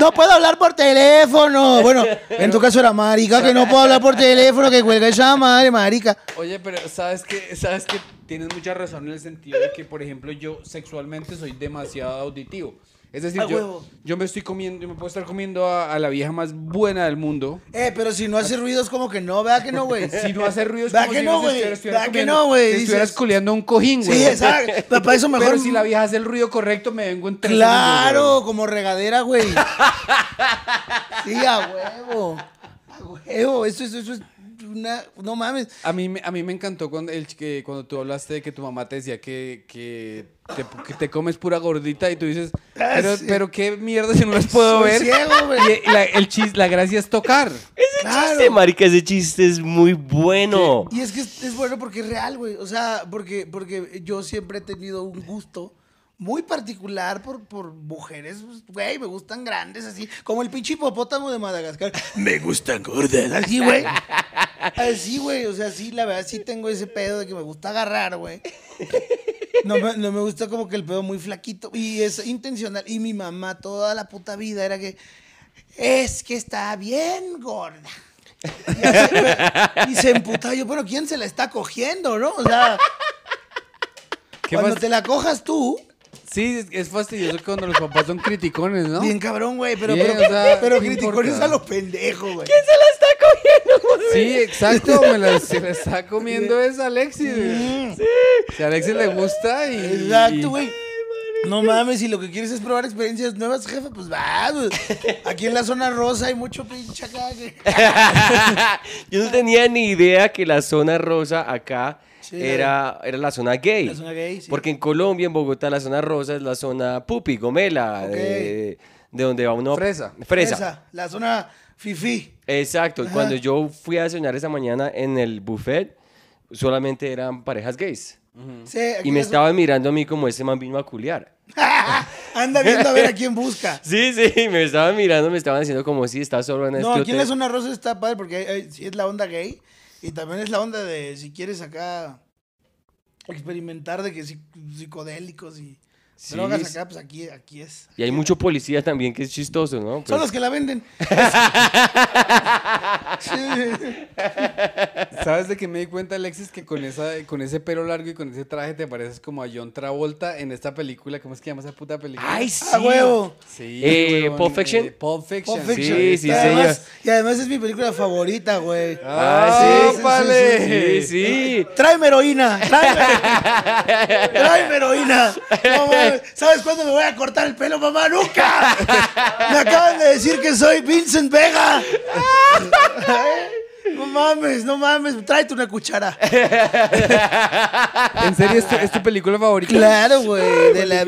No puedo hablar por teléfono. Bueno, pero, en tu caso era marica, que no puedo hablar por teléfono, que cuelga esa madre, marica. Oye, pero ¿sabes qué? Tienes mucha razón en el sentido de que, por ejemplo, yo sexualmente soy demasiado auditivo. Es decir, yo me puedo estar comiendo a la vieja más buena del mundo. Pero si no hace ruidos, como que no, vea que no, güey. Si no hace ruidos, como que no, güey. Vea que no, güey. Si estuvieras culeando un cojín, güey. Sí, exacto. Papá, eso mejor. Pero si la vieja hace el ruido correcto, me vengo en 3 segundos. Claro, como regadera, güey. Sí, a huevo. A huevo, eso es... no mames. A mí me encantó cuando tú hablaste de que tu mamá te decía que te comes pura gordita y tú dices, pero qué mierda si no las puedo ver. Ciego, y la gracia es tocar. Ese chiste, marica, ese chiste es muy bueno. Y es que es bueno porque es real, güey. O sea, porque yo siempre he tenido un gusto muy particular por mujeres, güey, me gustan grandes, así, como el pinche hipopótamo de Madagascar. Me gustan gordas, así, güey. Así, güey, o sea, sí, la verdad, sí tengo ese pedo de que me gusta agarrar, güey. No me gusta como que el pedo muy flaquito, y es intencional. Y mi mamá toda la puta vida era que, es que está bien gorda. Y se emputaba yo, pero ¿quién se la está cogiendo, no? O sea, cuando te la cojas tú... Sí, es fastidioso cuando los papás son criticones, ¿no? Bien cabrón, güey, pero criticones a los pendejos, güey. ¿Quién se la está cogiendo? Sí, exacto, se la está comiendo es Alexis, güey. Sí. Si a Alexis le gusta y... Exacto, güey. No mames, si lo que quieres es probar experiencias nuevas, jefe, pues va, güey. Aquí en la zona rosa hay mucho pinche acá. Yo no tenía ni idea que la zona rosa acá... Sí, era la zona gay. La zona gay, sí. Porque en Colombia, en Bogotá, la zona rosa es la zona pupi, gomela, okay. De donde va uno... Fresa. La zona fifí. Exacto. Ajá. Cuando yo fui a desayunar esa mañana en el buffet, solamente eran parejas gays. Uh-huh. Sí, y me estaban mirando a mí como ese man vino a culiar. Anda viendo a ver a quién busca. Sí, sí, me estaban mirando, me estaban diciendo como si sí, está solo en este hotel. No, aquí en la zona rosa está padre porque hay, es la onda gay. Y también es la onda de si quieres acá experimentar de que psicodélicos y sí, drogas acá, pues aquí es. Aquí y hay mucho policía también que es chistoso, ¿no? Pues... Son los que la venden. ¿Sabes de qué me di cuenta, Alexis? Que con ese pelo largo y con ese traje te pareces como a John Travolta en esta película. ¿Cómo es que llama esa puta película? ¡Ay, sí! ¡A huevo! Sí, Pulp Fiction. Pulp Fiction. Sí, sí, además, señor. Y además es mi película favorita, güey. ¡Ah, sí, vale! Sí. ¡Tráeme heroína! ¡Tráeme heroína! No, mames. ¿Sabes cuándo me voy a cortar el pelo, mamá? ¡Nunca! Me acaban de decir que soy Vincent Vega. No mames, tráete una cuchara. ¿En serio es tu película favorita? Claro, güey, de la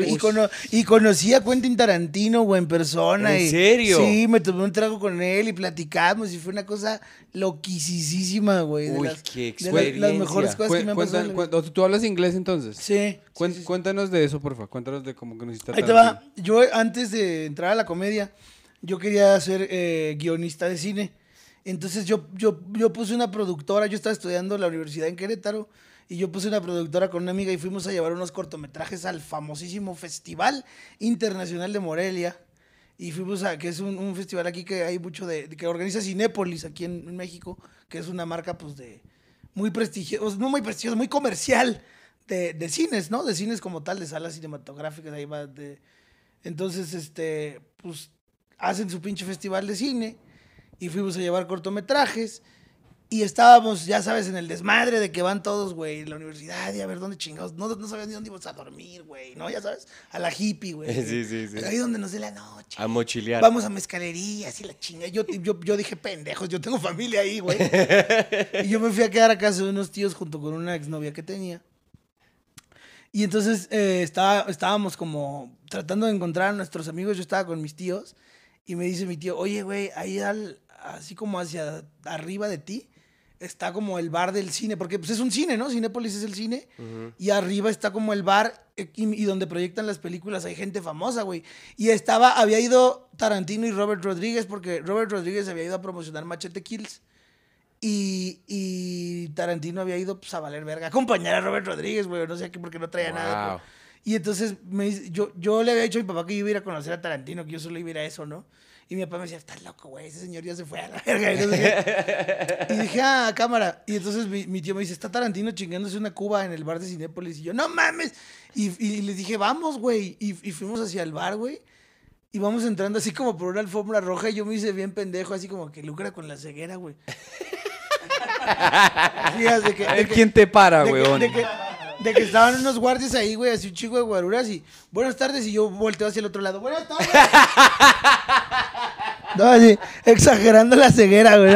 y conocí a Quentin Tarantino, güey, en persona. ¿En serio? Sí, me tomé un trago con él y platicamos y fue una cosa loquisísima, güey. Uy, qué experiencia. Las mejores cosas que me han pasado. ¿Tú hablas inglés entonces? Sí. Cuéntanos de eso, por favor. Cuéntanos de cómo conociste a Tarantino. Ahí te va. Yo antes de entrar a la comedia, yo quería ser guionista de cine. Entonces yo puse una productora, yo estaba estudiando en la universidad en Querétaro y yo puse una productora con una amiga y fuimos a llevar unos cortometrajes al famosísimo Festival Internacional de Morelia y fuimos a, que es un festival aquí que hay mucho que organiza Cinépolis aquí en México, que es una marca pues de muy prestigiosa, no muy prestigiosa, muy comercial de cines, ¿no? De cines como tal, de salas cinematográficas, ahí va de... Entonces, pues hacen su pinche festival de cine. Y fuimos a llevar cortometrajes y estábamos, ya sabes, en el desmadre de que van todos, güey, en la universidad y a ver dónde chingados. No sabías ni dónde íbamos a dormir, güey, ¿no? Ya sabes, a la hippie, güey. Sí. Pero ahí donde nos dé la noche. A mochilear. Vamos a mezcalerías y la chingada. Yo dije, pendejos, yo tengo familia ahí, güey. Y yo me fui a quedar a casa de unos tíos junto con una exnovia que tenía. Y entonces estábamos como tratando de encontrar a nuestros amigos. Yo estaba con mis tíos y me dice mi tío, oye, güey, ahí así como hacia arriba de ti, está como el bar del cine, porque pues es un cine, ¿no? Cinépolis es el cine, uh-huh. Y arriba está como el bar y donde proyectan las películas hay gente famosa, güey. Y había ido Tarantino y Robert Rodríguez, porque Robert Rodríguez había ido a promocionar Machete Kills y Tarantino había ido pues, a valer verga, acompañar a Robert Rodríguez, güey, no sé qué, porque no traía nada. Güey. Y entonces yo le había dicho a mi papá que yo iba a ir a conocer a Tarantino, que yo solo iba a ir a eso, ¿no? Y mi papá me decía, estás loco, güey, ese señor ya se fue a la verga. Y dije, ah, cámara. Y entonces mi tío me dice, está Tarantino chingándose una cuba en el bar de Cinépolis. Y yo, no mames. Y les dije, vamos, güey. Y fuimos hacia el bar, güey. Y vamos entrando así como por una alfombra roja. Y yo me hice bien pendejo, así como que lucra con la ceguera, güey. ¿Quién te para, weón? De que estaban unos guardias ahí, güey, así un chico de guaruras y... Buenas tardes, y yo volteo hacia el otro lado. Buenas tardes. No, así, exagerando la ceguera, güey.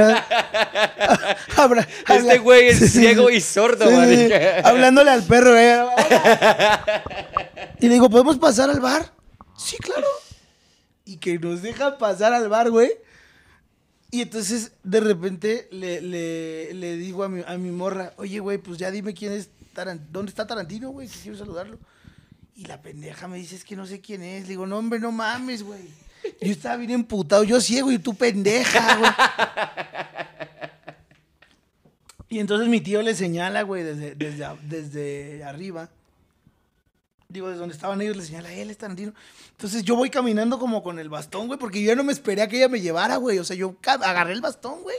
Este güey es ciego y sordo, güey. Sí, hablándole al perro, güey. Y le digo, ¿podemos pasar al bar? Sí, claro. Y que nos dejan pasar al bar, güey. Y entonces, de repente, le digo a mi morra, oye, güey, pues ya dime quién es... ¿Dónde está Tarantino, güey? Que quiero saludarlo. Y la pendeja me dice, es que no sé quién es. Le digo, no, hombre, no mames, güey. Yo estaba bien emputado, yo ciego y tú pendeja, güey. Y entonces mi tío le señala, güey, desde arriba. Digo, desde donde estaban ellos le señala, él es Tarantino. Entonces yo voy caminando como con el bastón, güey, porque yo ya no me esperé a que ella me llevara, güey. O sea, yo agarré el bastón, güey.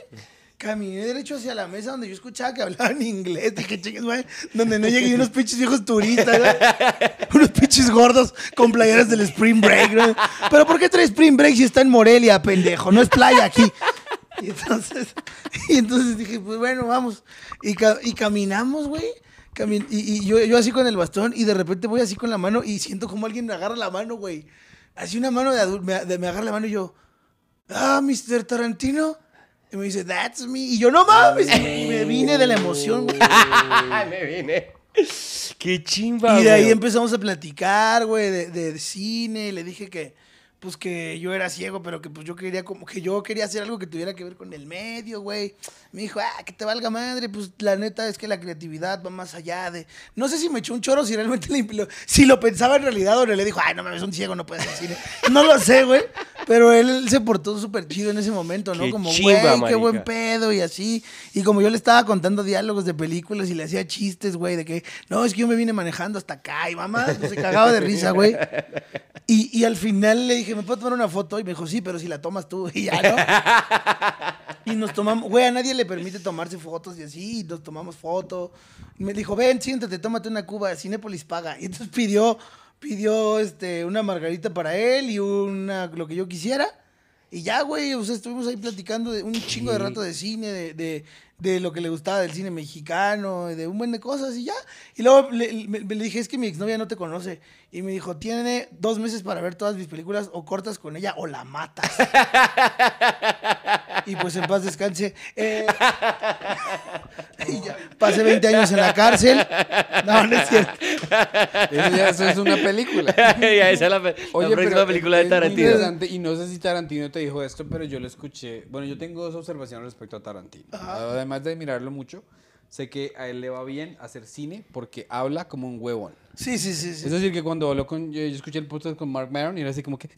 Caminé derecho hacia la mesa donde yo escuchaba que hablaban inglés, de que chingues, güey, donde no llegué unos pinches viejos turistas, güey. Unos pinches gordos con playeras del Spring Break, güey. ¿Pero por qué trae Spring Break si está en Morelia, pendejo? No es playa aquí. Y entonces dije, pues bueno, vamos. Y caminamos, güey. Y yo así con el bastón, y de repente voy así con la mano y siento como alguien me agarra la mano, güey. Así una mano de adulto, me agarra la mano y yo, ah, Mr. Tarantino. Y me dice, that's me. Y yo, no mames. Me vine de la emoción, güey. Me vine. Qué chimba, güey. Y de ahí empezamos a platicar, güey, de cine. Le dije que, pues que yo era ciego, pero que pues yo quería como que yo quería hacer algo que tuviera que ver con el medio, güey. Me dijo, ah, que te valga madre, pues la neta es que la creatividad va más allá de... No sé si me echó un choro, si realmente si lo pensaba en realidad o le dijo, ay, no mames, un ciego no puede hacer cine. No lo sé, güey, pero él se portó súper chido en ese momento, ¿no? Qué como, güey, qué buen pedo y así. Y como yo le estaba contando diálogos de películas y le hacía chistes, güey, de que, no, es que yo me vine manejando hasta acá y mamá, pues, se cagaba de risa, güey. Y al final le dije, ¿me puedo tomar una foto? Y me dijo, sí, pero si la tomas tú. Y ya, ¿no? Y nos tomamos, güey, a nadie le permite tomarse fotos y así, y nos tomamos foto. Y me dijo, ven, siéntate, tómate una cuba, Cinépolis paga. Y entonces pidió una margarita para él y lo que yo quisiera. Y ya, güey, o sea, estuvimos ahí platicando de un chingo de rato de cine, de lo que le gustaba del cine mexicano, de un buen de cosas y ya. Y luego le dije, es que mi exnovia no te conoce. Y me dijo, tiene 2 meses para ver todas mis películas, o cortas con ella o la matas. Y pues en paz descanse. Y ya, pasé 20 años en la cárcel. No, no es cierto. Eso es una película. Ya, esa es la próxima película de Tarantino. Y no sé si Tarantino te dijo esto, pero yo lo escuché. Bueno, yo tengo 2 observaciones respecto a Tarantino. Además de mirarlo mucho, sé que a él le va bien hacer cine porque habla como un huevón. Sí. Es decir, que cuando habló yo escuché el podcast con Mark Maron y era así como que...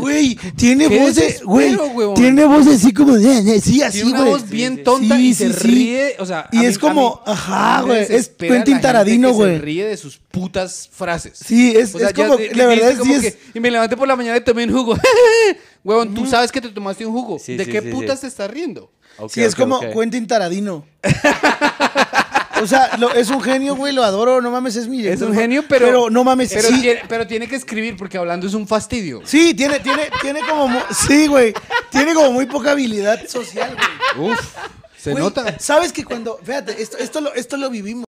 Güey, tiene voz de... Güey, tiene voz así como... Sí, así, güey. Tiene una voz bien tonta y se ríe. O sea, y es como... Ajá, güey. Es Quentin Tarantino, güey. Se ríe de sus putas frases. Sí, es como... La verdad es que... Y me levanté por la mañana y tomé un jugo. Huevón, tú sabes que te tomaste un jugo. ¿De qué putas te estás riendo? Sí, es como Quentin Tarantino. O sea, es un genio, güey, lo adoro, no mames, es mi director. Es un genio, pero no mames, pero sí. Pero tiene que escribir porque hablando es un fastidio. Sí, tiene como... Sí, güey, tiene como muy poca habilidad social, güey. Uf, se güey, nota. Sabes que cuando... Fíjate, esto lo vivimos.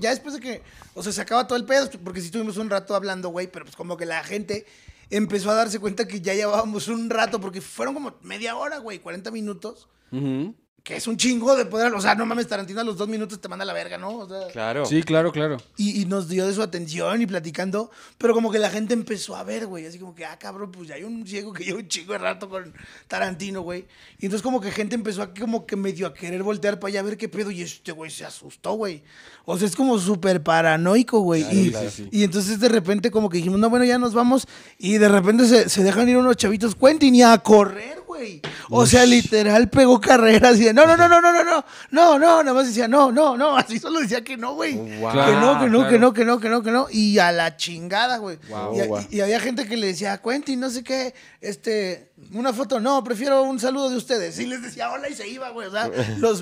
Ya después de que... O sea, se acaba todo el pedo, porque sí estuvimos un rato hablando, güey, pero pues como que la gente empezó a darse cuenta que ya llevábamos un rato, porque fueron como media hora, güey, 40 minutos. Uh-huh. Que es un chingo de poder... O sea, no mames, Tarantino a los 2 minutos te manda a la verga, ¿no? O sea, claro. Sí, claro. Y nos dio de su atención y platicando, pero como que la gente empezó a ver, güey. Así como que, ah, cabrón, pues ya hay un ciego que lleva un chingo de rato con Tarantino, güey. Y entonces como que gente empezó a como que medio a querer voltear para allá a ver qué pedo. Y este güey se asustó, güey. O sea, es como súper paranoico, güey. Claro, sí. Y entonces de repente como que dijimos, no, bueno, ya nos vamos. Y de repente se dejan ir unos chavitos, Quentin, y a correr, güey. O sea, literal, pegó carreras y... No, nada más decía no, así solo decía que no, güey. Wow, que no, y a la chingada, güey. Wow, y había gente que le decía, Quentin, no sé qué, una foto, no, prefiero un saludo de ustedes. Y les decía hola y se iba, güey, o sea,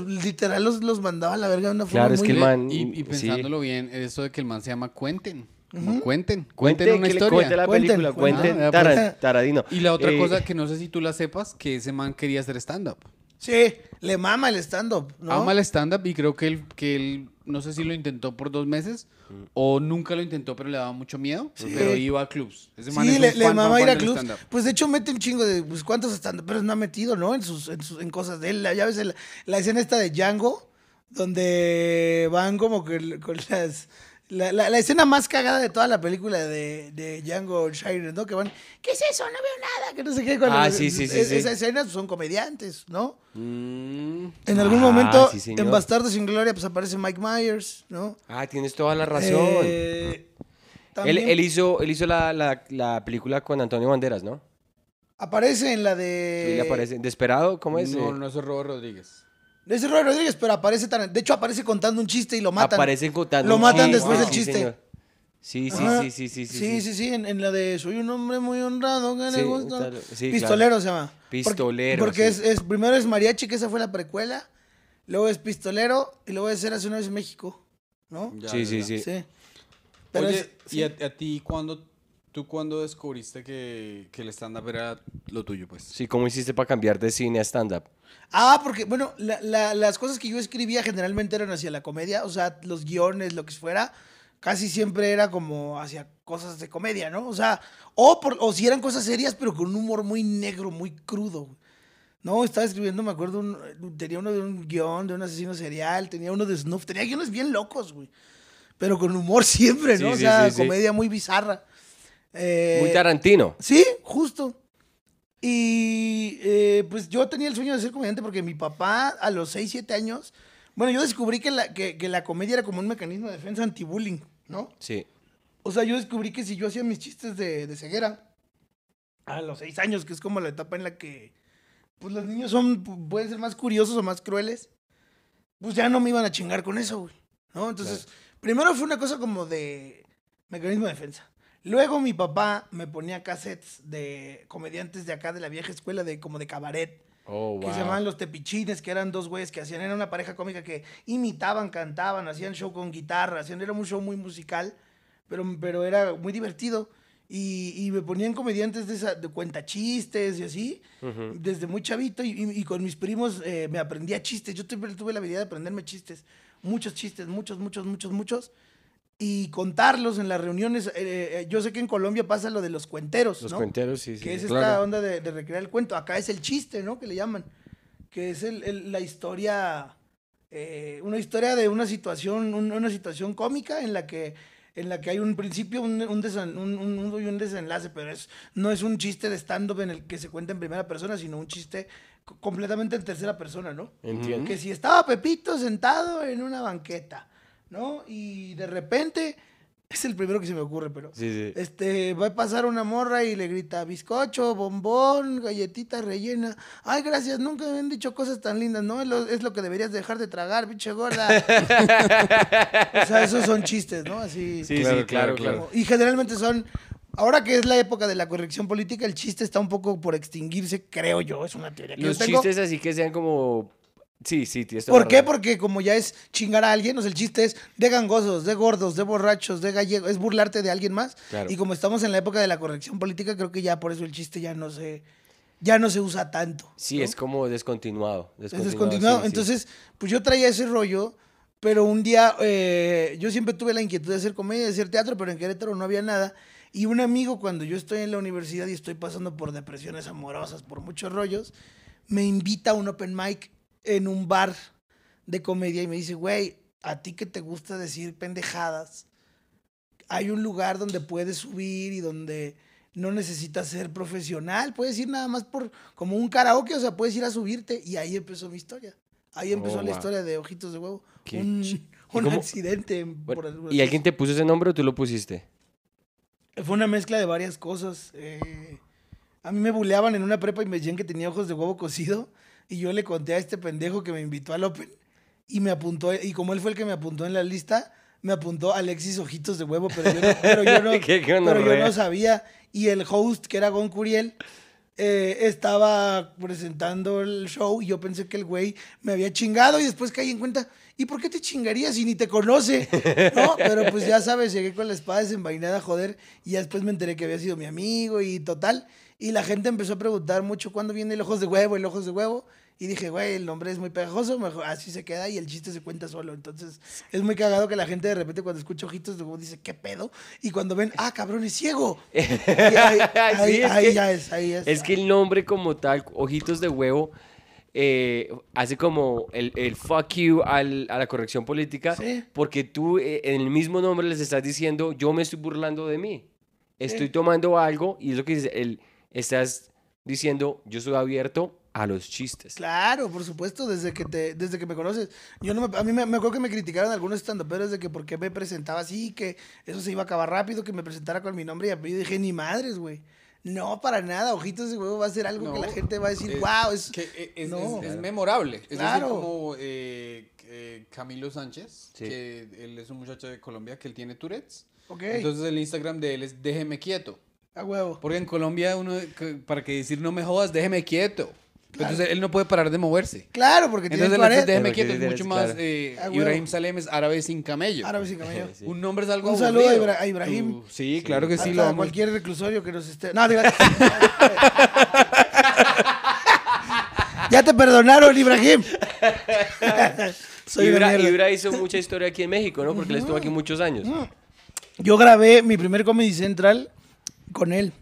literal los mandaba a la verga de una forma muy... Claro, es que el man... Y pensándolo bien, eso de que el man se llama Quentin. Uh-huh. Cuenten una historia. Cuenten la película, cuenten Tarantino. Y la otra cosa que no sé si tú la sepas, que ese man quería hacer stand-up. Sí, le mama el stand-up, ¿no? Ama el stand-up y creo que él no sé si lo intentó por 2 meses o nunca lo intentó, pero le daba mucho miedo. Sí. Pero iba a clubs. Ese man sí, le mama ir a clubs. Pues de hecho mete un chingo de... Pues cuántos stand-up, pero no ha metido, ¿no? En cosas de él. Ya ves la escena esta de Django, donde van como que con las... La escena más cagada de toda la película de Django Unchained, ¿no? Que van, ¿qué es eso? No veo nada, que no sé qué. Sí. Esas escenas son comediantes, ¿no? En algún momento, sí, en Bastardos sin Gloria, pues aparece Mike Myers, ¿no? Ah, tienes toda la razón. Él hizo la película con Antonio Banderas, ¿no? Aparece en la de... Sí, le aparece. ¿Desperado? ¿Cómo es? No, es Robert Rodríguez. Es Robert Rodríguez, pero aparece... De hecho, aparece contando un chiste y lo matan. Lo matan después del chiste. Sí. En la de soy un hombre muy honrado, que le gusta. Sí, Pistolero claro. Se llama. Pistolero. Porque sí. Primero es Mariachi, que esa fue la precuela. Luego es Pistolero. Y luego es Érase una vez México, ¿no? Ya, sí. Pero oye, ¿y a ti cuándo ¿Tú cuándo descubriste que el stand-up era lo tuyo, pues? Sí, ¿cómo hiciste para cambiar de cine a stand-up? Ah, porque, bueno, las cosas que yo escribía generalmente eran hacia la comedia, o sea, los guiones, lo que fuera, casi siempre era como hacia cosas de comedia, ¿no? O sea, o si eran cosas serias, pero con un humor muy negro, muy crudo. No, estaba escribiendo, me acuerdo, tenía uno de un guión de un asesino serial, tenía uno de Snuff, tenía guiones bien locos, güey, pero con humor siempre, ¿no? Sí, o sea, sí, sí, comedia muy bizarra. Muy Tarantino. Sí, justo. Y pues yo tenía el sueño de ser comediante porque mi papá a los 6, 7 años, bueno, yo descubrí que la comedia era como un mecanismo de defensa anti-bullying, ¿no? Sí. O sea, yo descubrí que si yo hacía mis chistes de ceguera a los 6 años, que es como la etapa en la que pues los niños pueden ser más curiosos o más crueles, pues ya no me iban a chingar con eso, güey, ¿no? Entonces, claro, primero fue una cosa como de mecanismo de defensa. Luego mi papá me ponía cassettes de comediantes de acá, de la vieja escuela, como de cabaret, que se llamaban Los Tepichines, que eran dos güeyes que hacían, era una pareja cómica que imitaban, cantaban, hacían show con guitarra, era un show muy musical, pero era muy divertido. Y me ponían comediantes de cuentachistes y así, desde muy chavito. Y con mis primos me aprendía chistes. Yo tuve la habilididad de aprenderme chistes, muchos. Y contarlos en las reuniones. Yo sé que en Colombia pasa lo de los cuenteros, ¿no? Los cuenteros, sí, sí. Que es esta onda de recrear el cuento. Acá es el chiste, ¿no? Que le llaman. Que es la historia, una historia de una situación, una situación cómica en la que... hay un principio, un desenlace, pero no es un chiste de stand-up en el que se cuenta en primera persona, sino un chiste completamente en tercera persona, ¿no? Entiendo. Que si estaba Pepito sentado en una banqueta, ¿no? Y de repente, es el primero que se me ocurre, pero... Sí, sí. Va a pasar una morra y le grita, bizcocho, bombón, galletita rellena. Ay, gracias, nunca me han dicho cosas tan lindas, ¿no? Es lo que deberías dejar de tragar, pinche gorda. O sea, esos son chistes, ¿no? Así. Sí, claro, sí, claro. Y generalmente son... Ahora que es la época de la corrección política, el chiste está un poco por extinguirse, creo yo. Es una teoría que yo tengo. Los chistes así que sean como... Sí, sí, tío. ¿Por qué? Porque como ya es chingar a alguien, o sea, el chiste es de gangosos, de gordos, de borrachos, de gallegos, es burlarte de alguien más. Claro. Y como estamos en la época de la corrección política, creo que ya por eso el chiste ya no se usa tanto. Sí, ¿no? Es como descontinuado. Es descontinuado. Sí, entonces, sí. Pues yo traía ese rollo, pero un día yo siempre tuve la inquietud de hacer comedia, de hacer teatro, pero en Querétaro no había nada. Y un amigo, cuando yo estoy en la universidad y estoy pasando por depresiones amorosas, por muchos rollos, me invita a un open mic en un bar de comedia y me dice, güey, a ti que te gusta decir pendejadas, hay un lugar donde puedes subir y donde no necesitas ser profesional, puedes ir nada más como un karaoke, o sea, puedes ir a subirte. Y ahí empezó mi historia. Ahí empezó la historia de Ojitos de Huevo. Un accidente. Bueno, ¿y alguien te puso ese nombre o tú lo pusiste? Fue una mezcla de varias cosas. A mí me buleaban en una prepa y me decían que tenía ojos de huevo cocido. Y yo le conté a este pendejo que me invitó al Open y me apuntó, y como él fue el que me apuntó en la lista, me apuntó Alexis Ojitos de Huevo, pero yo no sabía. Y el host, que era Gon Curiel, estaba presentando el show y yo pensé que el güey me había chingado y después caí en cuenta, ¿y por qué te chingarías si ni te conoce? ¿No? Pero pues ya sabes, llegué con la espada desenvainada, joder, y ya después me enteré que había sido mi amigo y total. Y la gente empezó a preguntar mucho, ¿cuándo viene el Ojos de Huevo? El Ojos de Huevo. Y dije, güey, el nombre es muy pegajoso, mejor así se queda y el chiste se cuenta solo. Entonces, es muy cagado que la gente de repente cuando escucha Ojitos de Huevo dice, ¿qué pedo? Y cuando ven, ¡ah, cabrón, es ciego! Ahí es. Es que el nombre como tal, Ojitos de Huevo, hace como el fuck you a la corrección política, ¿sí? Porque tú en el mismo nombre les estás diciendo, yo me estoy burlando de mí. Estoy tomando algo y es lo que dice el... Estás diciendo, yo soy abierto a los chistes. Claro, por supuesto, desde que me conoces. A mí me acuerdo que me criticaron algunos stand-uperos de que por qué me presentaba así, que eso se iba a acabar rápido, que me presentara con mi nombre y apellido. Dije, ni madres, güey. No, para nada. Ojitos de Huevo va a ser algo que la gente va a decir, wow. Es memorable. Claro. Es decir, como Camilo Sánchez, que él es un muchacho de Colombia que él tiene Tourette's. Okay. Entonces el Instagram de él es Déjeme Quieto. A huevo. Porque en Colombia uno, para que decir no me jodas, déjeme quieto. Claro. Entonces él no puede parar de moverse. Claro, porque tiene pared. Déjeme quieto, es mucho más. Ibrahim Salem es árabe sin camello. Árabe sin camello. Sí. Un nombre es algo. Un saludo a Ibrahim. Sí, claro que sí. A cualquier reclusorio que nos esté. No, diga. Ya te perdonaron, Ibrahim. Ibra hizo mucha historia aquí en México, ¿no? Porque él estuvo aquí muchos años. Yo grabé mi primer Comedy Central con él.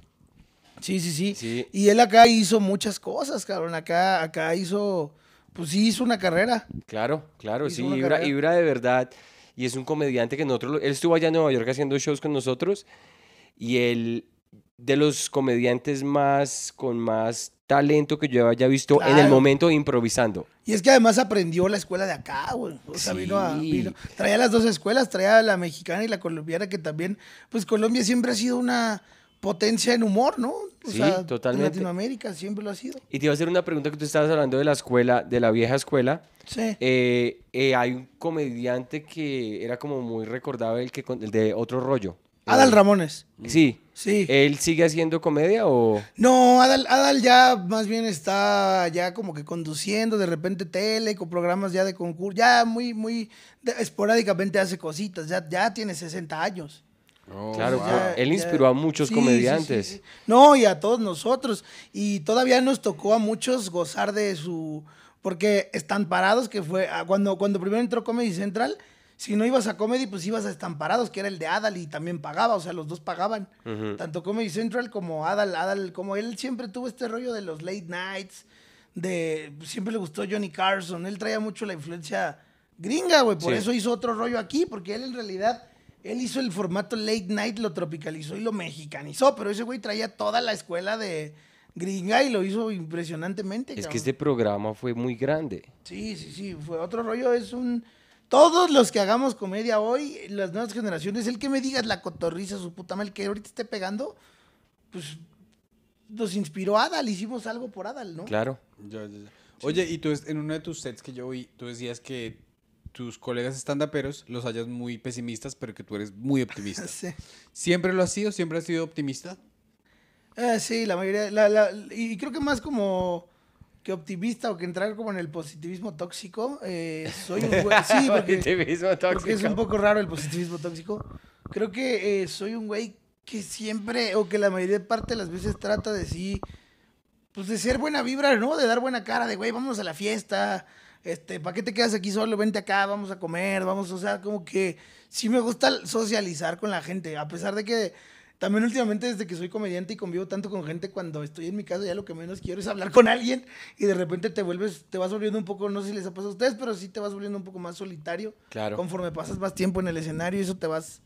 Sí. Y él acá hizo muchas cosas, cabrón. Acá hizo... Pues sí, hizo una carrera. Claro, sí. Ibra de verdad. Y es un comediante que nosotros... Él estuvo allá en Nueva York haciendo shows con nosotros. Y él... De los comediantes más... Con más talento que yo haya visto en el momento improvisando. Y es que además aprendió la escuela de acá, güey. O sea, vino. Traía las dos escuelas. Traía la mexicana y la colombiana, que también... Pues Colombia siempre ha sido una... potencia en humor, ¿no? O sea, totalmente. En Latinoamérica siempre lo ha sido. Y te iba a hacer una pregunta, que tú estabas hablando de la escuela, de la vieja escuela. Sí. Hay un comediante que era como muy recordado, el de Otro Rollo. Adal Ramones. Sí. ¿Él sigue haciendo comedia o...? No, Adal ya más bien está ya como que conduciendo, de repente tele, con programas ya de concurso, ya muy esporádicamente hace cositas, ya tiene 60 años. Oh, claro, ya, él inspiró a muchos comediantes. Sí. No, y a todos nosotros. Y todavía nos tocó a muchos gozar de su... Porque Estamparados, que fue... Cuando primero entró Comedy Central, si no ibas a Comedy, pues ibas a Estamparados, que era el de Adal, y también pagaba. O sea, los dos pagaban. Tanto Comedy Central como Adal, como él siempre tuvo este rollo de los late nights, siempre le gustó Johnny Carson. Él traía mucho la influencia gringa, güey. Por eso hizo Otro Rollo aquí, porque él en realidad... Él hizo el formato late night, lo tropicalizó y lo mexicanizó, pero ese güey traía toda la escuela de gringa y lo hizo impresionantemente. Es que este programa fue muy grande. Sí, fue Otro Rollo. Todos los que hagamos comedia hoy, las nuevas generaciones, el que me digas la Cotorrisa, su puta madre, el que ahorita esté pegando, pues nos inspiró Adal, hicimos algo por Adal, ¿no? Claro. Ya. Oye, y tú en uno de tus sets que yo vi, tú decías que tus colegas stand-uperos los hallas muy pesimistas, pero que tú eres muy optimista. Sí. ¿Siempre lo has sido? ¿Siempre has sido optimista? Sí, la mayoría. Y creo que más como que optimista o que entrar como en el positivismo tóxico. Soy un güey... Sí, porque es un poco raro el positivismo tóxico. Creo que soy un güey que siempre, o que la mayoría de parte de las veces trata de sí... Pues de ser buena vibra, ¿no? De dar buena cara, de güey, vamos a la fiesta... ¿Para qué te quedas aquí solo? Vente acá, vamos a comer, o sea, como que sí me gusta socializar con la gente, a pesar de que también últimamente desde que soy comediante y convivo tanto con gente, cuando estoy en mi casa ya lo que menos quiero es hablar con alguien y de repente te vas volviendo un poco, no sé si les ha pasado a ustedes, pero sí te vas volviendo un poco más solitario. Claro. Conforme pasas más tiempo en el escenario, eso te vas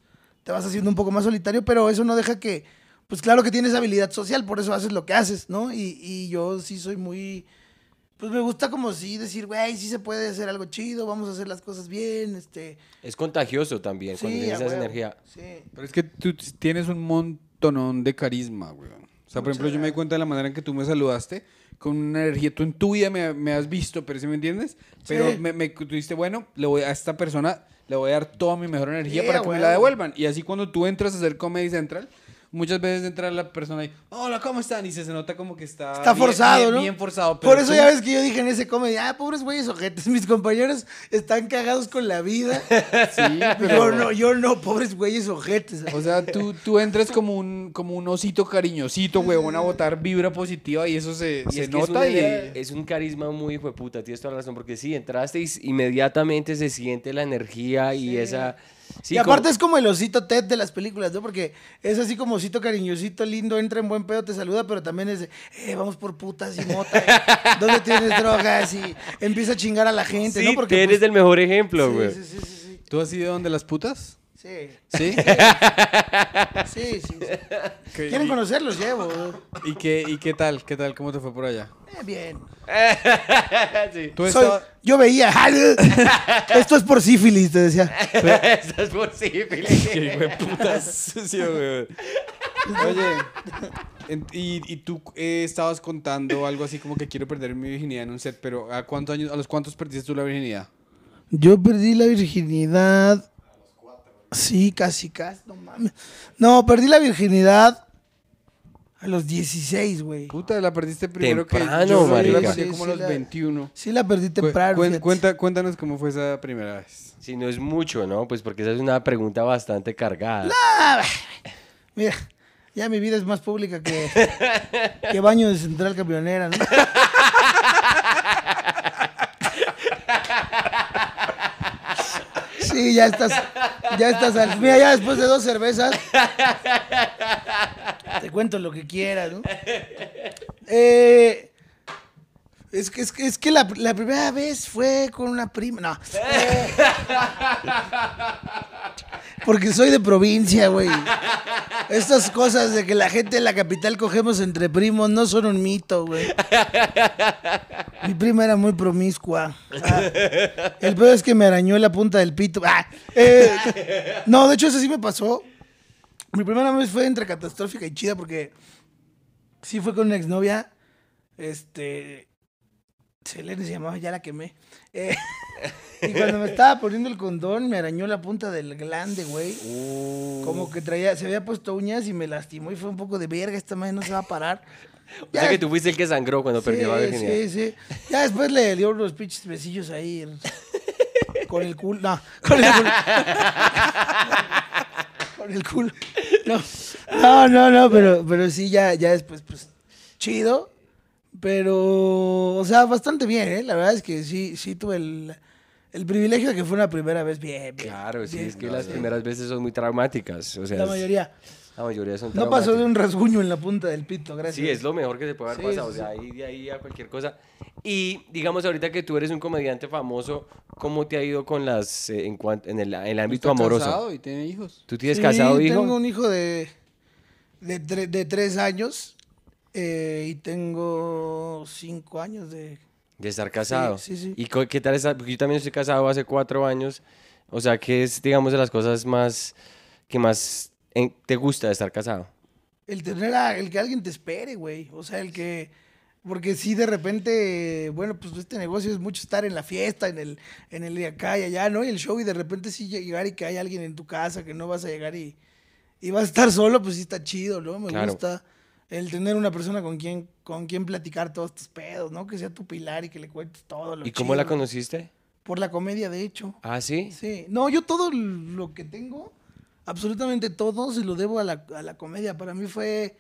haciendo un poco más solitario, pero eso no deja que, pues claro que tienes habilidad social, por eso haces lo que haces, ¿no? Y yo sí soy muy... Pues me gusta como sí decir, güey, sí se puede hacer algo chido, vamos a hacer las cosas bien, Es contagioso también, cuando tienes esa energía. Sí. Pero es que tú tienes un montonón de carisma, güey. O sea, por ejemplo, yo me di cuenta de la manera en que tú me saludaste, con una energía, tú en tu vida me has visto, pero ¿sí me entiendes? Pero tú dijiste, bueno, a esta persona le voy a dar toda mi mejor energía para que me la devuelvan. Y así cuando tú entras a hacer Comedy Central... Muchas veces entra la persona y, hola, ¿cómo están? Y se nota como que está forzado, bien, ¿no? Bien forzado. Pero por eso ya ves que yo dije en ese comedy, pobres güeyes ojetes, mis compañeros están cagados con la vida. Sí, pero... Yo no, pobres güeyes ojetes. O sea, tú entras como un osito cariñosito, huevón, a botar vibra positiva y eso se nota. Es un carisma muy hijo de puta, tienes toda la razón, porque sí, entraste y inmediatamente se siente la energía y esa... Sí, y aparte es como el osito Ted de las películas, ¿no? Porque es así como osito cariñosito, lindo, entra en buen pedo, te saluda, pero también es de, vamos por putas y mota, ¿dónde tienes drogas? Y empieza a chingar a la gente, ¿no? Porque Ted es el mejor ejemplo, güey. Sí. ¿Tú has ido donde las putas? Sí. Sí. ¿Quieren conocerlos? Llevo. ¿Y qué tal? ¿Cómo te fue por allá? Bien. Sí. Yo veía. Esto es por sífilis, te decía. Esto es por sífilis. Qué hueputas sucio, güey. Oye, y tú estabas contando algo así como que quiero perder mi virginidad en un set, pero ¿a los cuántos perdiste tú la virginidad? Yo perdí la virginidad... Sí, casi, no mames. No, perdí la virginidad A los 16, güey. Puta, la perdiste primero temprano, que yo. Marica. La perdí como a los 21. Sí, la perdí temprano. Cuéntanos cómo fue esa primera vez. Si no es mucho, ¿no? Pues porque esa es una pregunta bastante cargada. No, mira, ya mi vida es más pública que, que baño de Central Camionera, ¿no? Sí, ya estás al... Mira, ya después de 2 cervezas te cuento lo que quieras, ¿no? Es que la primera vez fue con una prima. No. Porque soy de provincia, güey. Estas cosas de que la gente en la capital cogemos entre primos no son un mito, güey. Mi prima era muy promiscua. El peor es que me arañó la punta del pito. No, de hecho, eso sí me pasó. Mi primera vez fue entre catastrófica y chida porque sí fue con una exnovia. Selene se llamaba, ya la quemé. Y cuando me estaba poniendo el condón, me arañó la punta del glande, güey. Como que traía, se había puesto uñas y me lastimó y fue un poco de verga, esta madre no se va a parar. Ya, o sea que tú fuiste el que sangró cuando perdió la virginidad. Sí. Ya después le dio unos pinches besillos ahí. Con el culo. No, con el culo. Con el culo. No, pero sí, ya después, pues, chido. Pero, o sea, bastante bien, ¿eh? La verdad es que sí tuve el privilegio de que fue una primera vez bien. Claro, sí, bien, es que las primeras veces son muy traumáticas. O sea, la mayoría son traumáticas. No pasó de un rasguño en la punta del pito, gracias. Sí, es lo mejor que se puede haber pasado, o sea, de ahí a cualquier cosa. Y, digamos, ahorita que tú eres un comediante famoso, ¿cómo te ha ido con las en el ámbito amoroso? Casado y tiene hijos. ¿Tú tienes casado hijo? Sí, tengo un hijo de 3 años. Y tengo 5 años de estar casado. Sí. ¿Y qué tal está? Porque yo también estoy casado hace 4 años. O sea, ¿qué es, digamos, de las cosas más que más te gusta de estar casado? El que alguien te espere, güey. O sea, el que... Porque sí, de repente, bueno, pues este negocio es mucho estar en la fiesta, en el de acá y allá, ¿no? Y el show, y de repente sí llegar y que hay alguien en tu casa que no vas a llegar y vas a estar solo, pues sí está chido, ¿no? Me gusta... El tener una persona con quien platicar todos tus pedos, ¿no? Que sea tu pilar y que le cuentes todo lo chido. ¿Y cómo la conociste? Por la comedia, de hecho. ¿Ah, sí? Sí. No, yo todo lo que tengo, absolutamente todo, se lo debo a la comedia. Para mí fue...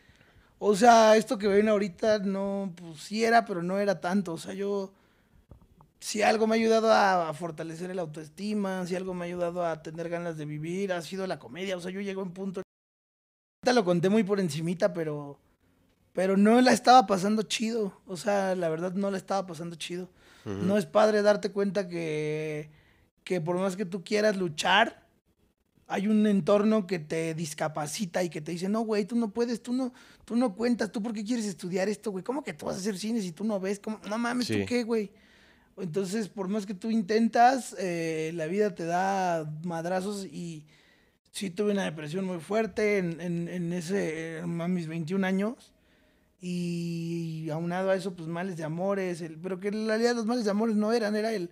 O sea, esto que ven ahorita no... Pues sí era, pero no era tanto. O sea, yo... Si algo me ha ayudado a fortalecer el autoestima, si algo me ha ayudado a tener ganas de vivir, ha sido la comedia. O sea, yo llego en punto... Ahorita lo conté muy por encimita, pero... Pero no la estaba pasando chido. O sea, la verdad no la estaba pasando chido. Uh-huh. No es padre darte cuenta que por más que tú quieras luchar, hay un entorno que te discapacita y que te dice, no, güey, tú no puedes, tú no cuentas, ¿tú por qué quieres estudiar esto, güey? ¿Cómo que tú vas a hacer cine si tú no ves? ¿Cómo? No mames, sí. ¿Tú qué, güey? Entonces, por más que tú intentas, la vida te da madrazos y sí tuve una depresión muy fuerte a mis 21 años. Y aunado a eso, pues males de amores, pero que en realidad los males de amores no eran, era el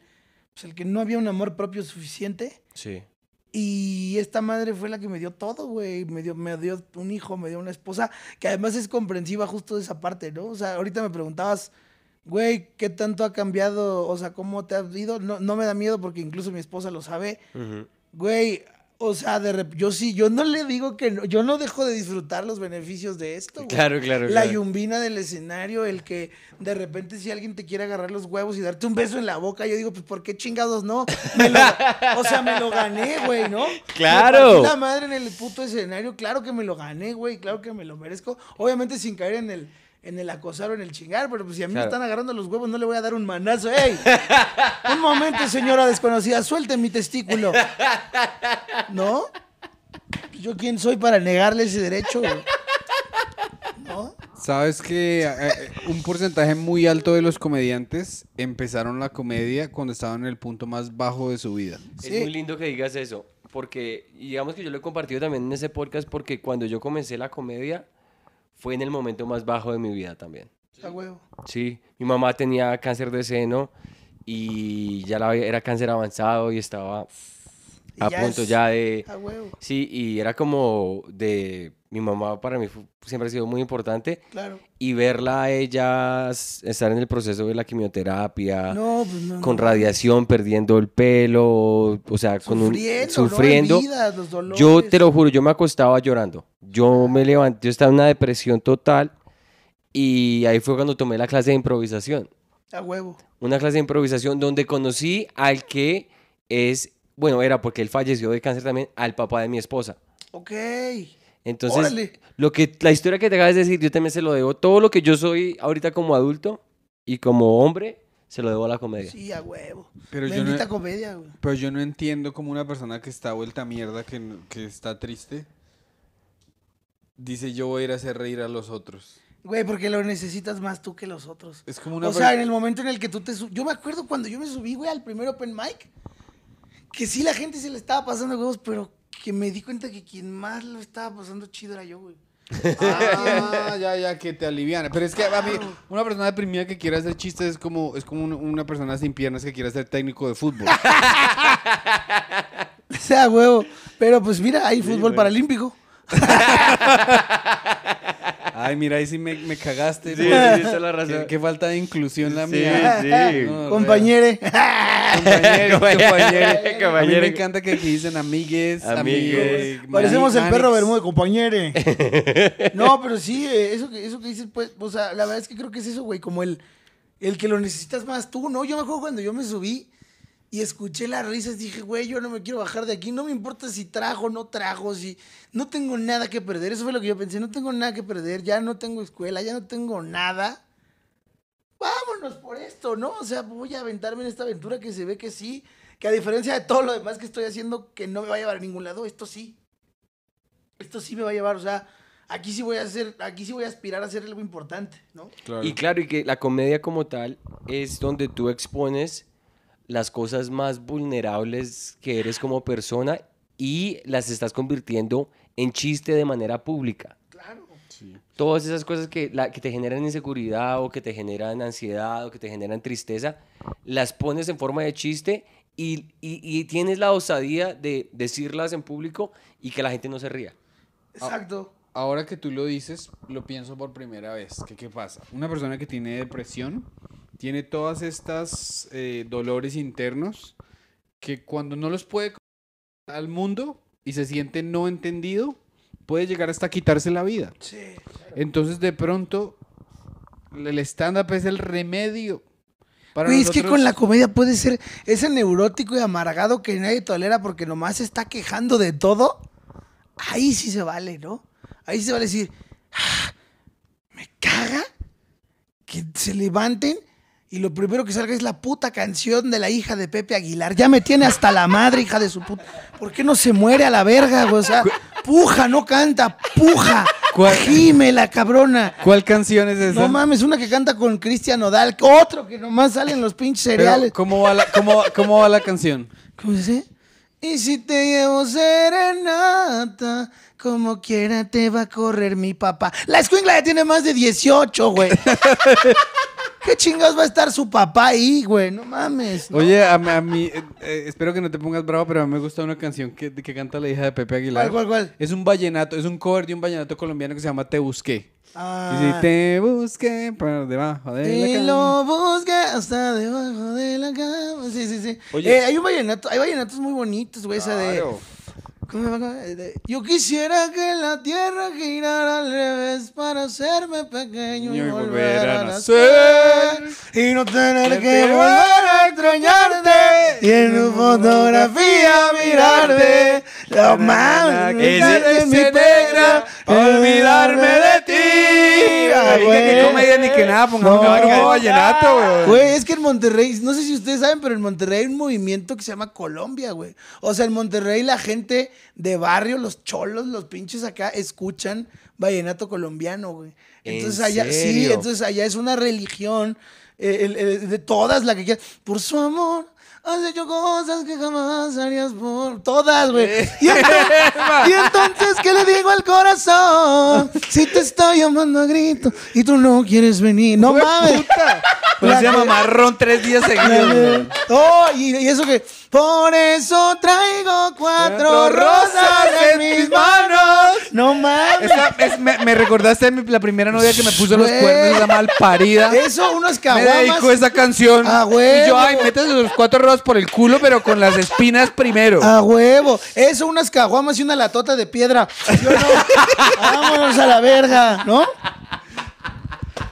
que no había un amor propio suficiente. Sí. Y esta madre fue la que me dio todo, güey. Me dio un hijo, me dio una esposa, que además es comprensiva justo de esa parte, ¿no? O sea, ahorita me preguntabas, güey, ¿qué tanto ha cambiado? O sea, ¿cómo te has ido? No me da miedo porque incluso mi esposa lo sabe. Uh-huh. Güey... O sea, yo no le digo que no, yo no dejo de disfrutar los beneficios de esto, güey. Claro. La yumbina del escenario, el que de repente si alguien te quiere agarrar los huevos y darte un beso en la boca, yo digo, pues, ¿por qué chingados no? Me lo gané, güey, ¿no? Claro. Me partí la madre en el puto escenario, claro que me lo gané, güey, claro que me lo merezco. Obviamente sin caer en el acosar o en el chingar, pero pues si a mí me están agarrando los huevos, no le voy a dar un manazo. ¡Ey! Un momento, señora desconocida, suelte mi testículo. ¿No? ¿Yo quién soy para negarle ese derecho? ¿No? Sabes que un porcentaje muy alto de los comediantes empezaron la comedia cuando estaban en el punto más bajo de su vida. Sí. Es muy lindo que digas eso, porque digamos que yo lo he compartido también en ese podcast, porque cuando yo comencé la comedia, fue en el momento más bajo de mi vida también. ¿A huevo? Sí, mi mamá tenía cáncer de seno y ya era cáncer avanzado y estaba a punto ya de... A huevo. Sí, y era como de mi mamá para mí siempre ha sido muy importante. Claro. Y verla a ella estar en el proceso de la quimioterapia, con radiación, perdiendo el pelo, o sea, sufriendo. ¿No? Heridas, los dolores. Yo te lo juro, yo me acostaba llorando. Yo me levanté, yo estaba en una depresión total y ahí fue cuando tomé la clase de improvisación. A huevo. Una clase de improvisación donde conocí al que es, bueno, era porque él falleció de cáncer también, al papá de mi esposa. Ok. Entonces, la historia que te acabas de decir, yo también se lo debo. Todo lo que yo soy ahorita como adulto y como hombre, se lo debo a la comedia. Sí, a huevo. Pero yo no entiendo cómo una persona que está vuelta a mierda, que está triste, dice yo voy a ir a hacer reír a los otros. Güey, porque lo necesitas más tú que los otros. Es como una... O sea, en el momento en el que tú te subes... Yo me acuerdo cuando yo me subí, güey, al primer open mic, que sí la gente se le estaba pasando huevos, pero que me di cuenta que quien más lo estaba pasando chido era yo, güey. Ah, ya, que te aliviana. Pero es que a mí, una persona deprimida que quiera hacer chistes es como una persona sin piernas que quiera ser técnico de fútbol. O sea, huevo. Pero pues mira, hay fútbol paralímpico. Ay, mira, ahí sí me cagaste. Sí, esa es la razón. Qué falta de inclusión la mía. Sí. No, compañere. A mí me encanta que aquí dicen amigues. Parecemos el perro Bermúdez, compañere. No, pero sí, eso que dices, pues, o sea, la verdad es que creo que es eso, güey, como el que lo necesitas más tú, ¿no? Yo me acuerdo cuando yo me subí y escuché las risas, dije, güey, yo no me quiero bajar de aquí, no me importa si trajo o no trajo, si no tengo nada que perder. Eso fue lo que yo pensé, no tengo nada que perder, ya no tengo escuela, ya no tengo nada. Vámonos por esto, ¿no? O sea, voy a aventarme en esta aventura que se ve que sí, que a diferencia de todo lo demás que estoy haciendo, que no me va a llevar a ningún lado, esto sí me va a llevar, o sea, aquí sí voy a aspirar a hacer algo importante, ¿no? Claro. Y claro, y que la comedia como tal es donde tú expones las cosas más vulnerables que eres como persona y las estás convirtiendo en chiste de manera pública. Claro. Sí. Todas esas cosas que te generan inseguridad o que te generan ansiedad o que te generan tristeza, las pones en forma de chiste y tienes la osadía de decirlas en público y que la gente no se ría. Exacto. Ahora que tú lo dices, lo pienso por primera vez. ¿Qué pasa? Una persona que tiene depresión tiene todas estas dolores internos que cuando no los puede comunicar al mundo y se siente no entendido, puede llegar hasta quitarse la vida. Sí, claro. Entonces, de pronto, el stand-up es el remedio. Para nosotros... Es que con la comedia puede ser ese neurótico y amargado que nadie tolera porque nomás se está quejando de todo. Ahí sí se vale, ¿no? Ahí se vale decir, ¡ah! Me caga que se levanten y lo primero que salga es la puta canción de la hija de Pepe Aguilar. Ya me tiene hasta la madre, hija de su puta. ¿Por qué no se muere a la verga, güey? O sea, puja, no canta, puja. Gime la cabrona. ¿Cuál canción es esa? No mames, una que canta con Cristian Odal. Otro que nomás salen los pinches cereales. Pero, ¿cómo va la canción? ¿Cómo se dice? Y si te llevo serenata, como quiera te va a correr mi papá. La escuingla ya tiene más de 18, güey. ¿Qué chingados va a estar su papá ahí, güey? No mames. ¿No? Oye, a mí, espero que no te pongas bravo, pero a mí me gusta una canción que canta la hija de Pepe Aguilar. ¿Cuál? Es un vallenato, es un cover de un vallenato colombiano que se llama Te Busqué. Ah. Y si te busqué por debajo de la cama. Y lo busqué hasta debajo de la cama. Sí. Oye. Hay vallenatos muy bonitos, güey, claro. Yo quisiera que la tierra girara al revés para hacerme pequeño y volver a nacer y no tener que volver a extrañarte y en tu fotografía mirarte. Lo más que me alegra olvidarme de ti. Ay, que comedia ni que nada, pongamos un vallenato, güey. Güey, es que en Monterrey, no sé si ustedes saben, pero en Monterrey hay un movimiento que se llama Colombia, güey. O sea, en Monterrey la gente de barrio, los cholos, los pinches acá, escuchan vallenato colombiano, güey. Entonces allá es una religión de todas las que quieras. Por su amor has hecho cosas que jamás harías por... Todas, güey. Y entonces, ¿qué le digo al corazón? Si te estoy llamando a grito y tú no quieres venir. ¡No mames! Pues se llama marrón 3 días seguidos. Oh, y eso que... Por eso traigo 4 rosas en mis manos No mames. Me recordaste a la primera novia que me puso los cuernos, la mal parida. Eso, unos caguamas. Me dedicó esa canción. A huevo. Y yo, ay, métete los 4 rodos por el culo, pero con las espinas primero. A huevo. Eso, unas caguamas y una latota de piedra. Yo no. Vámonos a la verga, ¿no?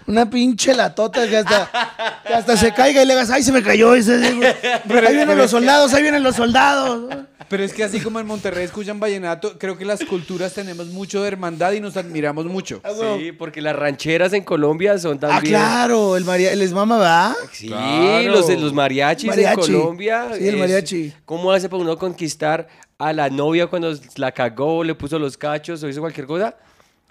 Una pinche latota que hasta se caiga y le digas, ay, se me cayó ese. Ahí vienen los soldados, ahí vienen los soldados. Pero es que así como en Monterrey escuchan vallenato, creo que las culturas tenemos mucho de hermandad y nos admiramos mucho. Sí, porque las rancheras en Colombia son también... Ah, claro, el esmama va. Sí, claro. los mariachis mariachi. En Colombia. Sí, el mariachi. ¿Cómo hace para uno conquistar a la novia cuando la cagó, le puso los cachos o hizo cualquier cosa?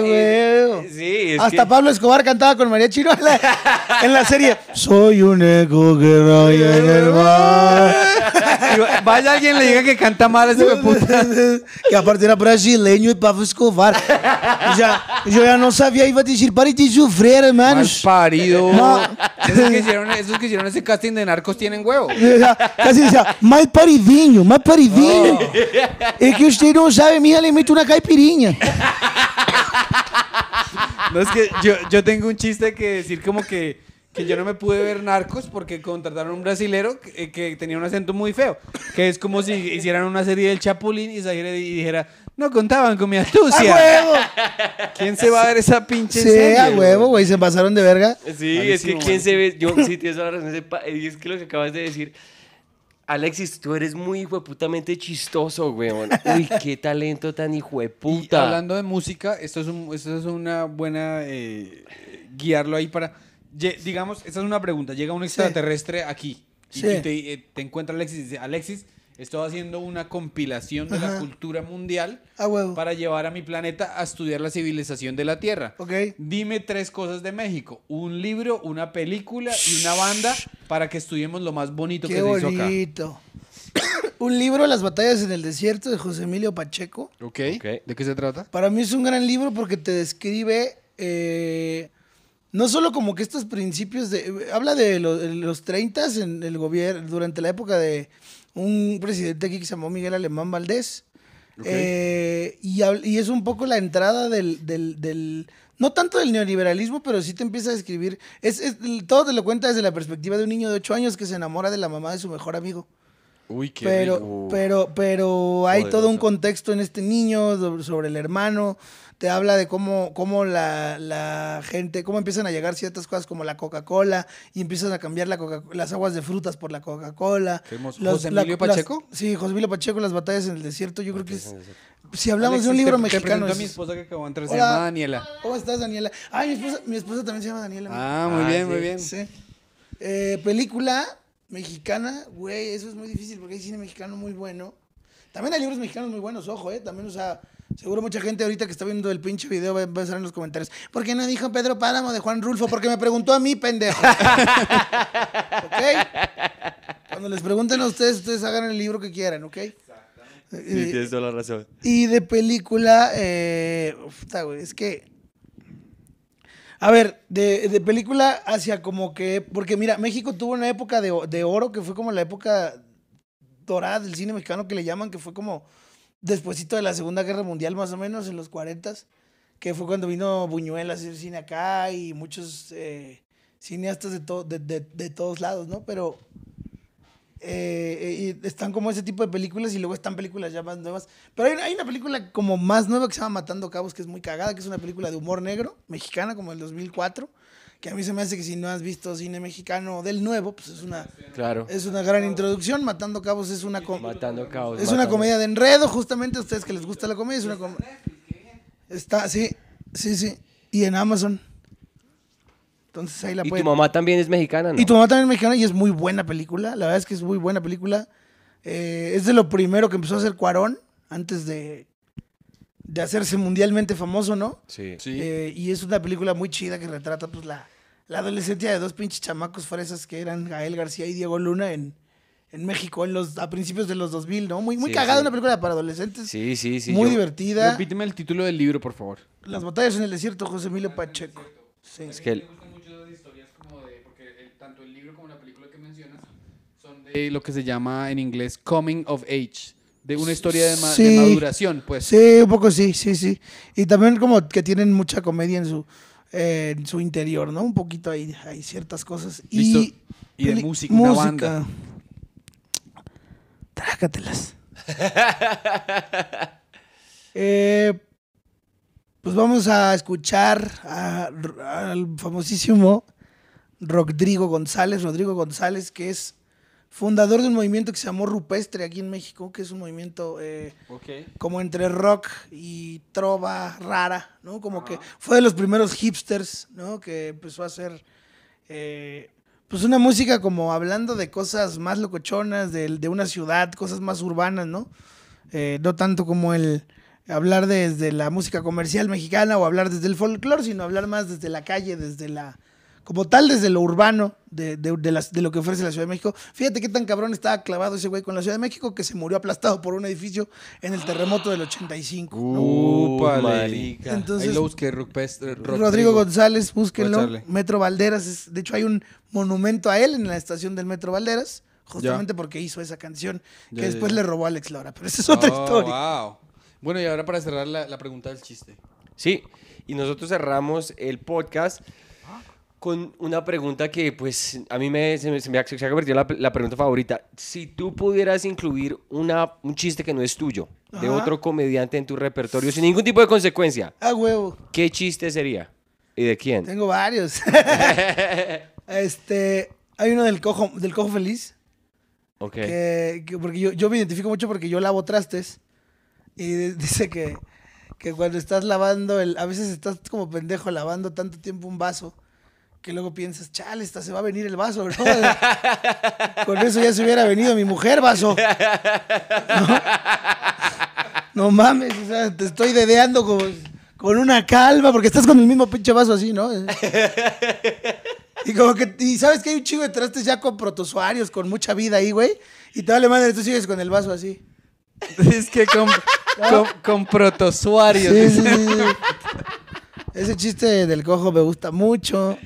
güey. Sí, hasta Pablo Escobar cantaba con María Chino en la serie. Soy un eco que raya en el mar. Vaya alguien le diga que canta mal a ese puta. Que aparte era brasileño y Pablo Escobar. Yo ya no sabía, iba a decir, para y te sufrir, hermano. Mal parido. No. Esos que hicieron ese casting de narcos tienen huevo. Casi decía, mal paridinho, mal paridinho. Es que usted no sabe, mija, le meto una caipirinha. No, es que yo tengo un chiste que decir como que yo no me pude ver Narcos porque contrataron a un brasilero que tenía un acento muy feo, que es como si hicieran una serie del Chapulín y dijera, no contaban con mi astucia. ¡A huevo! ¿Quién se va a ver esa pinche serie? Sí, a huevo, güey, se pasaron de verga. Sí, malísimo, es que quién se ve, yo sí tienes toda la razón, y es que lo que acabas de decir... Alexis, tú eres muy hijueputamente chistoso, weón. Uy, qué talento tan hijueputa. Y hablando de música, esto es una buena... guiarlo ahí para... Digamos, esta es una pregunta. Llega un extraterrestre aquí y te encuentra Alexis y dice, Alexis, estoy haciendo una compilación de la cultura mundial para llevar a mi planeta a estudiar la civilización de la Tierra. Okay. Dime 3 cosas de México. Un libro, una película y una banda para que estudiemos lo más bonito que se hizo acá. Un libro, Las batallas en el desierto, de José Emilio Pacheco. Okay. Okay. ¿De qué se trata? Para mí es un gran libro porque te describe... No solo como que estos principios de... Habla de los 30s en el gobierno, durante la época de... un presidente aquí que se llamó Miguel Alemán Valdés. Okay. Y es un poco la entrada del no tanto del neoliberalismo, pero sí te empieza a describir. Todo te lo cuenta desde la perspectiva de un niño de 8 años que se enamora de la mamá de su mejor amigo. Uy, qué rico. Pero hay todo un contexto en este niño sobre el hermano. Te habla de cómo la gente, cómo empiezan a llegar ciertas cosas como la Coca-Cola y empiezan a cambiar las aguas de frutas por la Coca-Cola. ¿José Emilio Pacheco? Sí, José Emilio Pacheco, Las batallas en el desierto. Yo creo que es... Si hablamos Alexis, de un libro mexicano... Te presento a mi esposa que acabó de entrar, se llama Daniela. ¿Cómo estás, Daniela? Ay, mi esposa también se llama Daniela. Ah, muy bien, sí, muy bien. Sí. Película mexicana, güey, eso es muy difícil porque hay cine mexicano muy bueno. También hay libros mexicanos muy buenos, ojo, también, o sea... Seguro mucha gente ahorita que está viendo el pinche video va a empezar en los comentarios. ¿Por qué no dijo Pedro Páramo de Juan Rulfo? Porque me preguntó a mí, pendejo. ¿Ok? Cuando les pregunten a ustedes, ustedes hagan el libro que quieran, ¿ok? Exactamente. Sí, tienes toda la razón. Y de película... es que... A ver, de película hacia como que... Porque mira, México tuvo una época de oro que fue como la época dorada del cine mexicano que le llaman, que fue como... Despuésito de la Segunda Guerra Mundial, más o menos, en los 40s, que fue cuando vino Buñuel a hacer cine acá y muchos cineastas de todos lados, ¿no? Pero están como ese tipo de películas y luego están películas ya más nuevas. Pero hay una película como más nueva que se llama Matando Cabos, que es muy cagada, que es una película de humor negro, mexicana, como del 2004, que a mí se me hace que si no has visto cine mexicano del nuevo, pues es una gran introducción. Matando Cabos es una comedia de enredo, justamente a ustedes que les gusta la comedia. Es una comedia. Está, sí. Y en Amazon. Entonces ahí la pueden... Y tu mamá también es mexicana, ¿no? Y tu mamá también es mexicana y es muy buena película. La verdad es que es muy buena película. Es de lo primero que empezó a hacer Cuarón antes de hacerse mundialmente famoso, ¿no? Sí. Y es una película muy chida que retrata pues la adolescencia de 2 pinches chamacos fresas que eran Gael García y Diego Luna en México a principios de los 2000, ¿no? Muy cagada, una película para adolescentes. Sí. Muy divertida. Repíteme el título del libro, por favor. Las batallas en el desierto, José Emilio Pacheco. Sí. Es que me gustan mucho las historias como porque tanto el libro como la película que mencionas son de lo que se llama en inglés coming of age, de una historia de, de maduración, pues. Sí, un poco sí. Y también como que tienen mucha comedia en su interior, ¿no? Un poquito ahí hay ciertas cosas. ¿Listo? Y de música, una banda. Trácatelas. Pues vamos a escuchar al famosísimo Rodrigo González, que es fundador de un movimiento que se llamó Rupestre aquí en México, que es un movimiento como entre rock y trova rara, ¿no? Como que fue de los primeros hipsters, ¿no? Que empezó a hacer pues una música como hablando de cosas más locochonas, de una ciudad, cosas más urbanas, ¿no? No tanto como el hablar desde la música comercial mexicana o hablar desde el folclore, sino hablar más desde la calle, como tal, desde lo urbano de lo que ofrece la Ciudad de México. Fíjate qué tan cabrón estaba clavado ese güey con la Ciudad de México, que se murió aplastado por un edificio en el terremoto del 85. Marica. Entonces, ahí lo busqué, Rodrigo González, búsquenlo. Metro Valderas. De hecho, hay un monumento a él en la estación del Metro Valderas, justamente porque hizo esa canción, que después le robó a Alex Laura. Pero esa es otra historia. Wow. Bueno, y ahora para cerrar la pregunta del chiste. Sí, y nosotros cerramos el podcast con una pregunta que, pues, a mí se ha convertido en la pregunta favorita. Si tú pudieras incluir un chiste que no es tuyo, de otro comediante en tu repertorio, sin ningún tipo de consecuencia. ¡Ah, huevo! ¿Qué chiste sería? ¿Y de quién? Tengo varios. Hay uno del cojo feliz. Ok. Porque yo me identifico mucho porque yo lavo trastes. Y dice que cuando estás lavando, a veces estás como pendejo lavando tanto tiempo un vaso, que luego piensas, chale, se va a venir el vaso, bro. Con eso ya se hubiera venido mi mujer, vaso. No mames, o sea, te estoy dedeando con una calma, porque estás con el mismo pinche vaso así, ¿no? Y como que, y sabes que hay un chingo de trastes ya con protozoarios, con mucha vida ahí, güey, y te vale madre, tú sigues con el vaso así. Es que con protozoarios. Sí. Ese chiste del cojo me gusta mucho.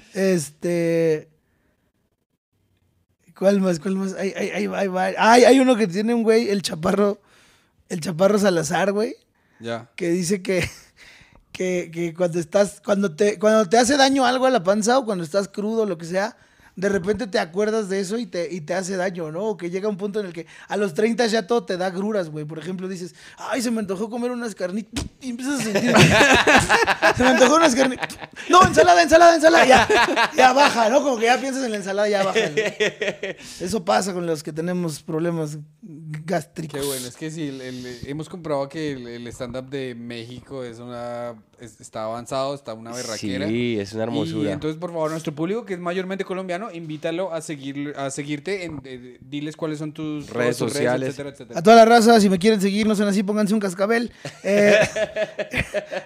¿Cuál más? Hay uno que tiene un güey, el chaparro Salazar, güey. Ya. Que dice que cuando te hace daño algo a la panza, o cuando estás crudo, lo que sea, de repente te acuerdas de eso y te hace daño, ¿no? O que llega un punto en el que a los 30 ya todo te da gruras, güey. Por ejemplo, dices, ay, se me antojó comer unas carnitas. Y empiezas a sentir... se me antojó unas carnitas. No, ensalada. Ya baja, ¿no? Como que ya piensas en la ensalada, ya baja, ¿no? Eso pasa con los que tenemos problemas gástricos. Qué bueno, es que sí, hemos comprobado que el stand-up de México está avanzado, está una berraquera. Sí, es una hermosura. Y entonces, por favor, nuestro público, que es mayormente colombiano, invítalo a seguirte. Diles cuáles son tus redes sociales, etcétera. A toda la raza, si me quieren seguir, no sean así, pónganse un cascabel.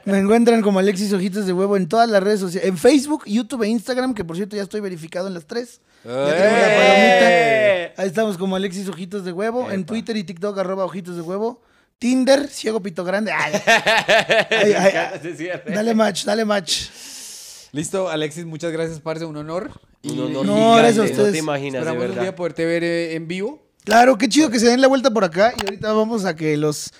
Me encuentran como Alexis Ojitos de Huevo en todas las redes sociales. En Facebook, YouTube e Instagram, que por cierto ya estoy verificado en las tres. Ya tengo la palomita. Ahí estamos como Alexis Ojitos de Huevo. Epa. En Twitter y TikTok, @Ojitos de Huevo. Tinder, Ciego Pito Grande. Ay. Dale match. Listo, Alexis, muchas gracias, parce, un honor. No, gracias a ustedes. No te imaginas, esperamos de verdad un día poderte ver en vivo. Claro, qué chido que se den la vuelta por acá. Y ahorita vamos a que los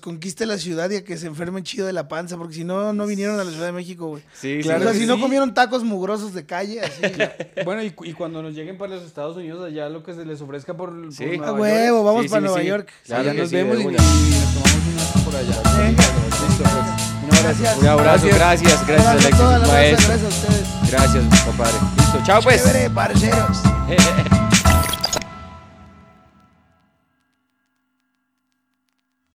conquiste la ciudad y a que se enfermen chido de la panza, porque si no, no vinieron a la Ciudad de México, güey. Sí, claro. O sea, si no comieron tacos mugrosos de calle, así. Bueno, y cuando nos lleguen para los Estados Unidos, allá lo que se les ofrezca por Nueva York. Vamos para Nueva York. Claro, allá nos vemos y nos tomamos un rato por allá. Venga. Listo, pues. Gracias. Un abrazo, gracias Alexis, gracias a ustedes. Gracias, compadre. Listo, chao pues. Chévere, parceros.